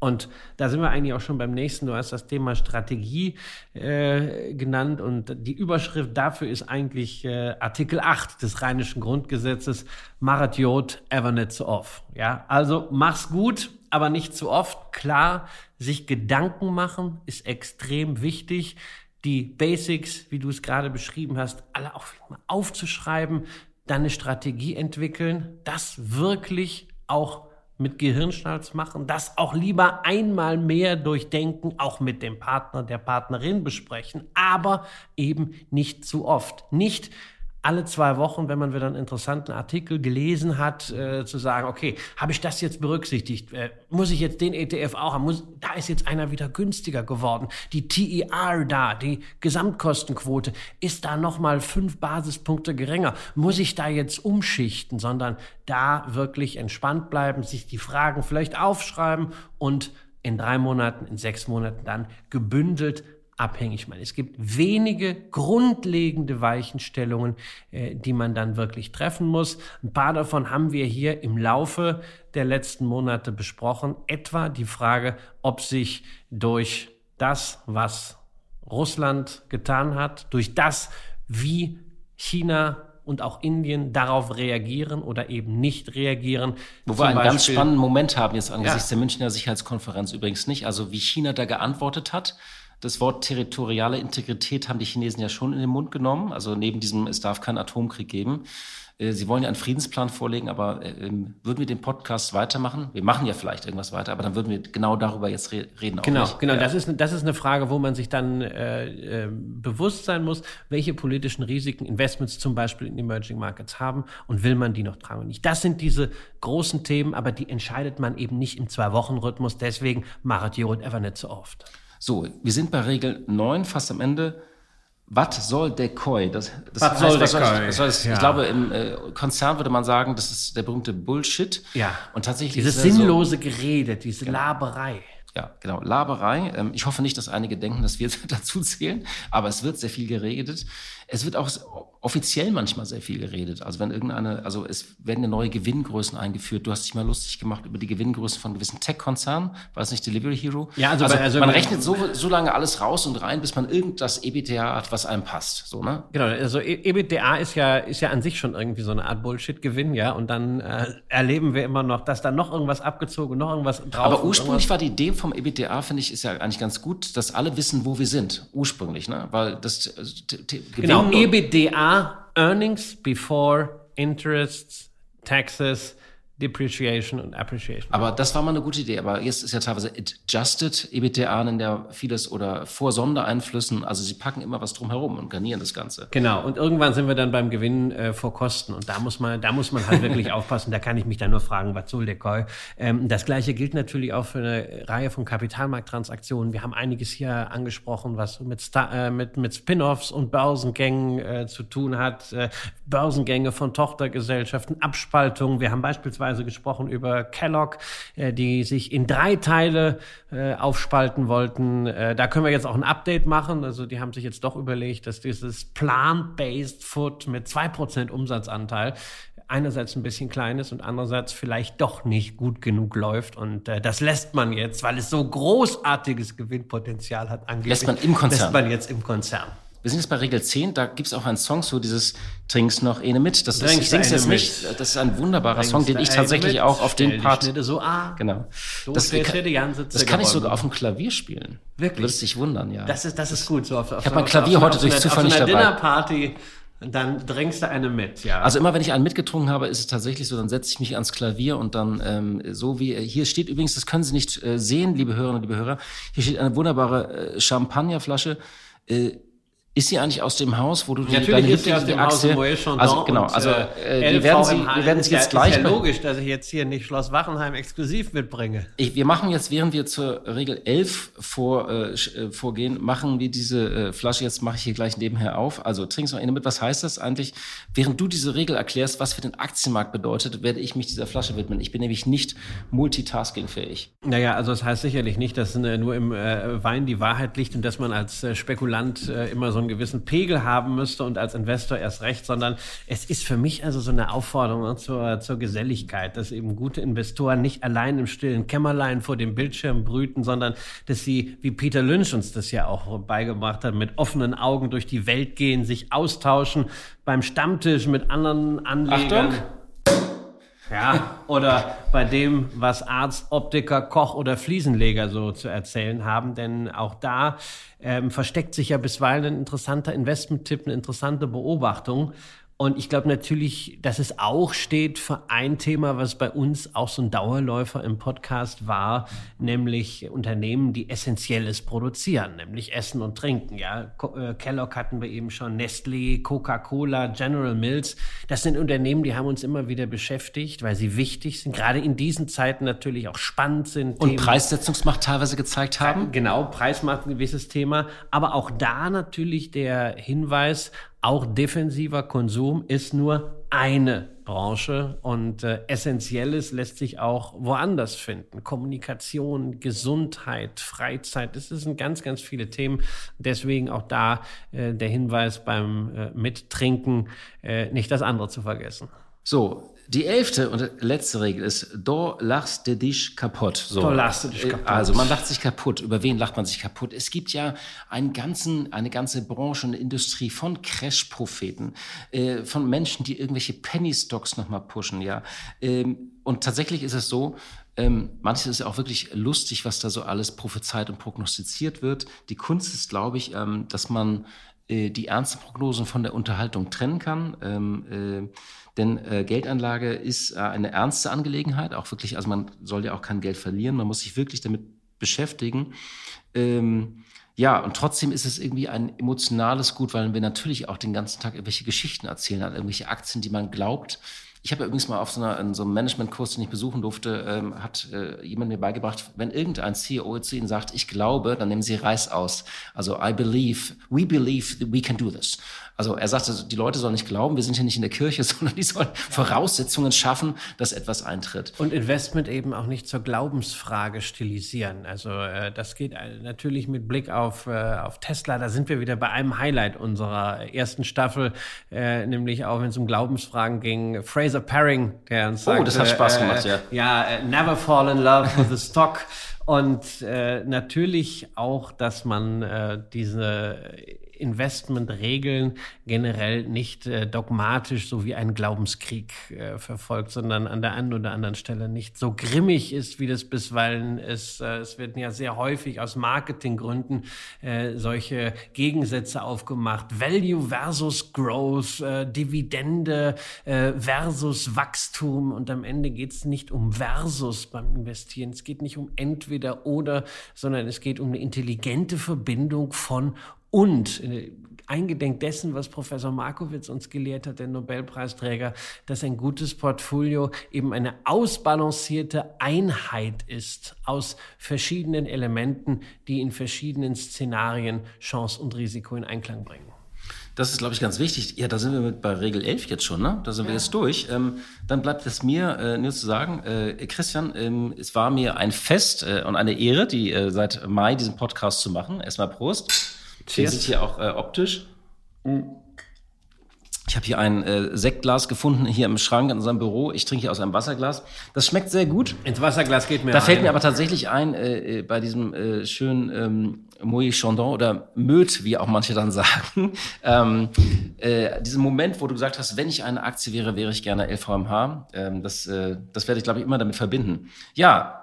Und da sind wir eigentlich auch schon beim nächsten. Du hast das Thema Strategie äh, genannt und die Überschrift dafür ist eigentlich äh, Artikel acht des Rheinischen Grundgesetzes, machet jod, aber nicht zu oft. Ja, also mach's gut, aber nicht zu oft. Klar, sich Gedanken machen ist extrem wichtig. Die Basics, wie du es gerade beschrieben hast, alle auch mal aufzuschreiben, dann eine Strategie entwickeln, das wirklich auch mit Gehirnschmalz machen, das auch lieber einmal mehr durchdenken, auch mit dem Partner, der Partnerin besprechen, aber eben nicht zu oft. Nicht alle zwei Wochen, wenn man wieder einen interessanten Artikel gelesen hat, äh, zu sagen, okay, habe ich das jetzt berücksichtigt? Äh, muss ich jetzt den E T F auch haben? Muss, da ist jetzt einer wieder günstiger geworden. Die T E R da, die Gesamtkostenquote, ist da nochmal fünf Basispunkte geringer. Muss ich da jetzt umschichten? Sondern da wirklich entspannt bleiben, sich die Fragen vielleicht aufschreiben und in drei Monaten, in sechs Monaten dann gebündelt abhängig machen. Es gibt wenige grundlegende Weichenstellungen, äh, die man dann wirklich treffen muss. Ein paar davon haben wir hier im Laufe der letzten Monate besprochen. Etwa die Frage, ob sich durch das, was Russland getan hat, durch das, wie China und auch Indien darauf reagieren oder eben nicht reagieren. Wo wir einen Beispiel, ganz spannenden Moment haben jetzt angesichts ja. der Münchner Sicherheitskonferenz übrigens nicht. Also wie China da geantwortet hat. Das Wort territoriale Integrität haben die Chinesen ja schon in den Mund genommen. Also neben diesem, es darf keinen Atomkrieg geben. Sie wollen ja einen Friedensplan vorlegen, aber würden wir den Podcast weitermachen? Wir machen ja vielleicht irgendwas weiter, aber dann würden wir genau darüber jetzt reden. Auch genau, nicht. genau. Ja. Das ist, das ist eine Frage, wo man sich dann äh, äh, bewusst sein muss, welche politischen Risiken Investments zum Beispiel in Emerging Markets haben und will man die noch tragen oder nicht. Das sind diese großen Themen, aber die entscheidet man eben nicht im Zwei-Wochen-Rhythmus. Deswegen machet jod ever nicht so oft. So, wir sind bei Regel neun, fast am Ende. Was soll der Koi? Das, das was heißt, soll was der Koi? Das heißt, ja. Ich glaube, im äh, Konzern würde man sagen, das ist der berühmte Bullshit. Ja. Und tatsächlich dieses sinnlose so, Gerede, diese genau. Laberei. Ja, genau, Laberei. Ähm, ich hoffe nicht, dass einige denken, dass wir dazu zählen, aber es wird sehr viel geredet. Es wird auch offiziell manchmal sehr viel geredet. Also wenn irgendeine, also es werden ja neue Gewinngrößen eingeführt. Du hast dich mal lustig gemacht über die Gewinngrößen von gewissen Tech-Konzernen, war es nicht Delivery Hero? Ja, also, also, bei, also man rechnet so, so lange alles raus und rein, bis man irgendwas EBITDA hat, was einem passt. So, ne? Genau, also EBITDA ist ja, ist ja an sich schon irgendwie so eine Art Bullshit-Gewinn, ja. Und dann äh, erleben wir immer noch, dass da noch irgendwas abgezogen und noch irgendwas drauf. Aber ursprünglich war die Idee vom EBITDA, finde ich, ist ja eigentlich ganz gut, dass alle wissen, wo wir sind. Ursprünglich, ne? Weil das also, Gewinn. Genau, EBITDA, Earnings Before Interests, Taxes, Depreciation und Appreciation. Aber das war mal eine gute Idee. Aber jetzt ist ja teilweise Adjusted EBITDA, in der vieles oder vor Sondereinflüssen. Also sie packen immer was drumherum und garnieren das Ganze. Genau. Und irgendwann sind wir dann beim Gewinn äh, vor Kosten. Und da muss man, da muss man halt wirklich aufpassen. Da kann ich mich dann nur fragen, was soll der Koi? Ähm, das Gleiche gilt natürlich auch für eine Reihe von Kapitalmarkttransaktionen. Wir haben einiges hier angesprochen, was mit, Star- äh, mit, mit Spin-Offs und Börsengängen äh, zu tun hat. Äh, Börsengänge von Tochtergesellschaften, Abspaltungen. Wir haben beispielsweise gesprochen über Kellogg, die sich in drei Teile äh, aufspalten wollten. Äh, da können wir jetzt auch ein Update machen. Also die haben sich jetzt doch überlegt, dass dieses Plant-Based Food mit zwei Prozent Umsatzanteil einerseits ein bisschen klein ist und andererseits vielleicht doch nicht gut genug läuft. Und äh, das lässt man jetzt, weil es so großartiges Gewinnpotenzial hat angeblich. Lässt man im Konzern. Lässt man jetzt im Konzern. Wir sind jetzt bei Regel zehn, da gibt es auch einen Song, so dieses Trink's noch eine mit. Das ist, ich sing's jetzt mit. nicht, das ist ein wunderbarer Trink's Song, den ich tatsächlich mit. auch auf Stell den Part... So, ah, genau. So das das, die ganze das kann ich sogar auf dem Klavier spielen. Wirklich? Würdest dich wundern, ja. Das ist, das ist gut. So auf, auf ich habe mein Klavier auf, heute durch so Zufall nicht dabei. Auf einer Dinnerparty, dann trinkst du eine mit, ja. Also immer, wenn ich einen mitgetrunken habe, ist es tatsächlich so, dann setze ich mich ans Klavier und dann ähm, so wie... Hier steht übrigens, das können Sie nicht äh, sehen, liebe Hörerinnen und liebe Hörer, hier steht eine wunderbare äh, Champagnerflasche, äh, Ist sie eigentlich aus dem Haus, wo du die Aktie... Natürlich ist sie aus dem Haus Moët Chandon. Also, genau, und, also äh, die werden sie, wir werden sie jetzt gleich... Ist ja logisch, dass ich jetzt hier nicht Schloss Wachenheim exklusiv mitbringe. Ich, wir machen jetzt, während wir zur Regel elf vor, äh, vorgehen, machen wir diese äh, Flasche, jetzt mache ich hier gleich nebenher auf. Also trinkst du noch eine mit. Was heißt das eigentlich? Während du diese Regel erklärst, was für den Aktienmarkt bedeutet, werde ich mich dieser Flasche widmen. Ich bin nämlich nicht multitaskingfähig. Naja, also das heißt sicherlich nicht, dass äh, nur im äh, Wein die Wahrheit liegt und dass man als äh, Spekulant äh, immer so ein gewissen Pegel haben müsste und als Investor erst recht, sondern es ist für mich also so eine Aufforderung zur, zur Geselligkeit, dass eben gute Investoren nicht allein im stillen Kämmerlein vor dem Bildschirm brüten, sondern dass sie, wie Peter Lynch uns das ja auch beigebracht hat, mit offenen Augen durch die Welt gehen, sich austauschen, beim Stammtisch mit anderen Anlegern. Achtung. Ja, oder bei dem, was Arzt, Optiker, Koch oder Fliesenleger so zu erzählen haben. Denn auch da ähm, versteckt sich ja bisweilen ein interessanter Investment-Tipp, eine interessante Beobachtung. Und ich glaube natürlich, dass es auch steht für ein Thema, was bei uns auch so ein Dauerläufer im Podcast war, nämlich Unternehmen, die Essentielles produzieren, nämlich Essen und Trinken. Ja, Kellogg hatten wir eben schon, Nestlé, Coca-Cola, General Mills. Das sind Unternehmen, die haben uns immer wieder beschäftigt, weil sie wichtig sind, gerade in diesen Zeiten natürlich auch spannend sind. Und Themen. Preissetzungsmacht teilweise gezeigt haben. Genau, Preismacht ein gewisses Thema. Aber auch da natürlich der Hinweis, auch defensiver Konsum ist nur eine Branche und äh, Essentielles lässt sich auch woanders finden. Kommunikation, Gesundheit, Freizeit, das sind ganz, ganz viele Themen. Deswegen auch da äh, der Hinweis beim äh, Mittrinken, äh, nicht das andere zu vergessen. So, die elfte und letzte Regel ist, du lachst dir dich kaputt. So. Du lachst dir dich kaputt. Also man lacht sich kaputt. Über wen lacht man sich kaputt? Es gibt ja einen ganzen, eine ganze Branche und Industrie von Crash-Propheten, äh, von Menschen, die irgendwelche Penny-Stocks nochmal pushen. Ja? Ähm, und tatsächlich ist es so, ähm, manches ist ja auch wirklich lustig, was da so alles prophezeit und prognostiziert wird. Die Kunst ist, glaube ich, ähm, dass man äh, die ernsten Prognosen von der Unterhaltung trennen kann. Ähm, äh, Denn äh, Geldanlage ist äh, eine ernste Angelegenheit, auch wirklich, also man soll ja auch kein Geld verlieren, man muss sich wirklich damit beschäftigen. Ähm, ja, und trotzdem ist es irgendwie ein emotionales Gut, weil wir natürlich auch den ganzen Tag irgendwelche Geschichten erzählen, an irgendwelche Aktien, die man glaubt. Ich habe ja übrigens mal auf so, einer, in so einem Managementkurs, den ich besuchen durfte, ähm, hat äh, jemand mir beigebracht, wenn irgendein C E O zu Ihnen sagt, ich glaube, dann nehmen Sie Reis aus. Also I believe, we believe that we can do this. Also er sagte, die Leute sollen nicht glauben, wir sind hier nicht in der Kirche, sondern die sollen Voraussetzungen schaffen, dass etwas eintritt. Und Investment eben auch nicht zur Glaubensfrage stilisieren. Also äh, das geht natürlich mit Blick auf, äh, auf Tesla, da sind wir wieder bei einem Highlight unserer ersten Staffel, äh, nämlich auch wenn es um Glaubensfragen ging, Fraser Paring, der uns sagt, oh, das hat Spaß gemacht, äh, ja. Ja, never fall in love with the stock. Und äh, natürlich auch, dass man äh, diese Investmentregeln generell nicht äh, dogmatisch so wie ein Glaubenskrieg äh, verfolgt, sondern an der einen oder anderen Stelle nicht so grimmig ist, wie das bisweilen ist. Äh, es werden ja sehr häufig aus Marketinggründen äh, solche Gegensätze aufgemacht. Value versus Growth, äh, Dividende äh, versus Wachstum. Und am Ende geht es nicht um Versus beim Investieren. Es geht nicht um entweder oder, sondern es geht um eine intelligente Verbindung von und äh, eingedenk dessen, was Professor Markowitz uns gelehrt hat, der Nobelpreisträger, dass ein gutes Portfolio eben eine ausbalancierte Einheit ist aus verschiedenen Elementen, die in verschiedenen Szenarien Chance und Risiko in Einklang bringen. Das ist, glaube ich, ganz wichtig. Ja, da sind wir mit bei Regel elf jetzt schon, ne? Da sind ja. wir jetzt durch. Ähm, dann bleibt es mir äh, nur zu sagen, äh, Christian, ähm, es war mir ein Fest äh, und eine Ehre, die äh, seit Mai diesen Podcast zu machen. Erstmal Prost. Cheers. Ihr seht hier auch äh, optisch. Ich habe hier ein äh, Sektglas gefunden, hier im Schrank in unserem Büro. Ich trinke hier aus einem Wasserglas. Das schmeckt sehr gut. Ins Wasserglas geht mir Da ein. Fällt mir aber tatsächlich ein, äh, bei diesem äh, schönen ähm, Moët Chandon oder Möd, wie auch manche dann sagen, ähm, äh, diesen Moment, wo du gesagt hast, wenn ich eine Aktie wäre, wäre ich gerne L V M H. Ähm, das äh, das werde ich, glaube ich, immer damit verbinden. Ja,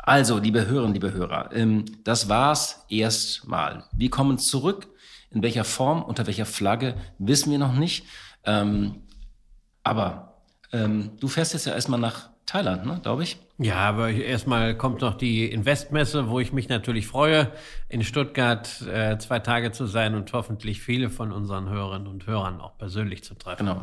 also, liebe Hörerinnen, liebe Hörer, ähm, das war's erstmal. Wir kommen zurück. In welcher Form, unter welcher Flagge, wissen wir noch nicht. Ähm, aber ähm, du fährst jetzt ja erstmal nach Thailand, ne, glaube ich. Ja, aber erstmal kommt noch die Investmesse, wo ich mich natürlich freue, in Stuttgart äh, zwei Tage zu sein und hoffentlich viele von unseren Hörerinnen und Hörern auch persönlich zu treffen. Genau.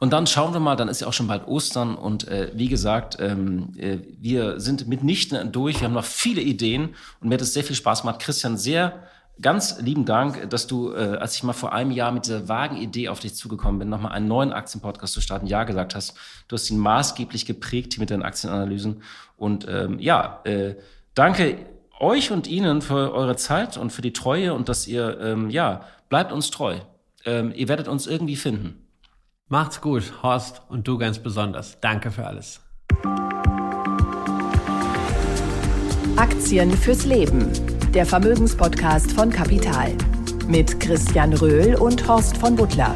Und dann schauen wir mal, dann ist ja auch schon bald Ostern und äh, wie gesagt, ähm, äh, wir sind mitnichten durch, wir haben noch viele Ideen und mir hat es sehr viel Spaß gemacht. Christian, sehr ganz lieben Dank, dass du, äh, als ich mal vor einem Jahr mit dieser vagen Idee auf dich zugekommen bin, nochmal einen neuen Aktienpodcast zu starten, ja gesagt hast. Du hast ihn maßgeblich geprägt mit deinen Aktienanalysen. Und ähm, ja, äh, danke euch und Ihnen für eure Zeit und für die Treue und dass ihr, ähm, ja, bleibt uns treu. Ähm, ihr werdet uns irgendwie finden. Macht's gut, Horst, und du ganz besonders. Danke für alles. Aktien fürs Leben. Der Vermögenspodcast von Capital mit Christian Röhl und Horst von Buttlar.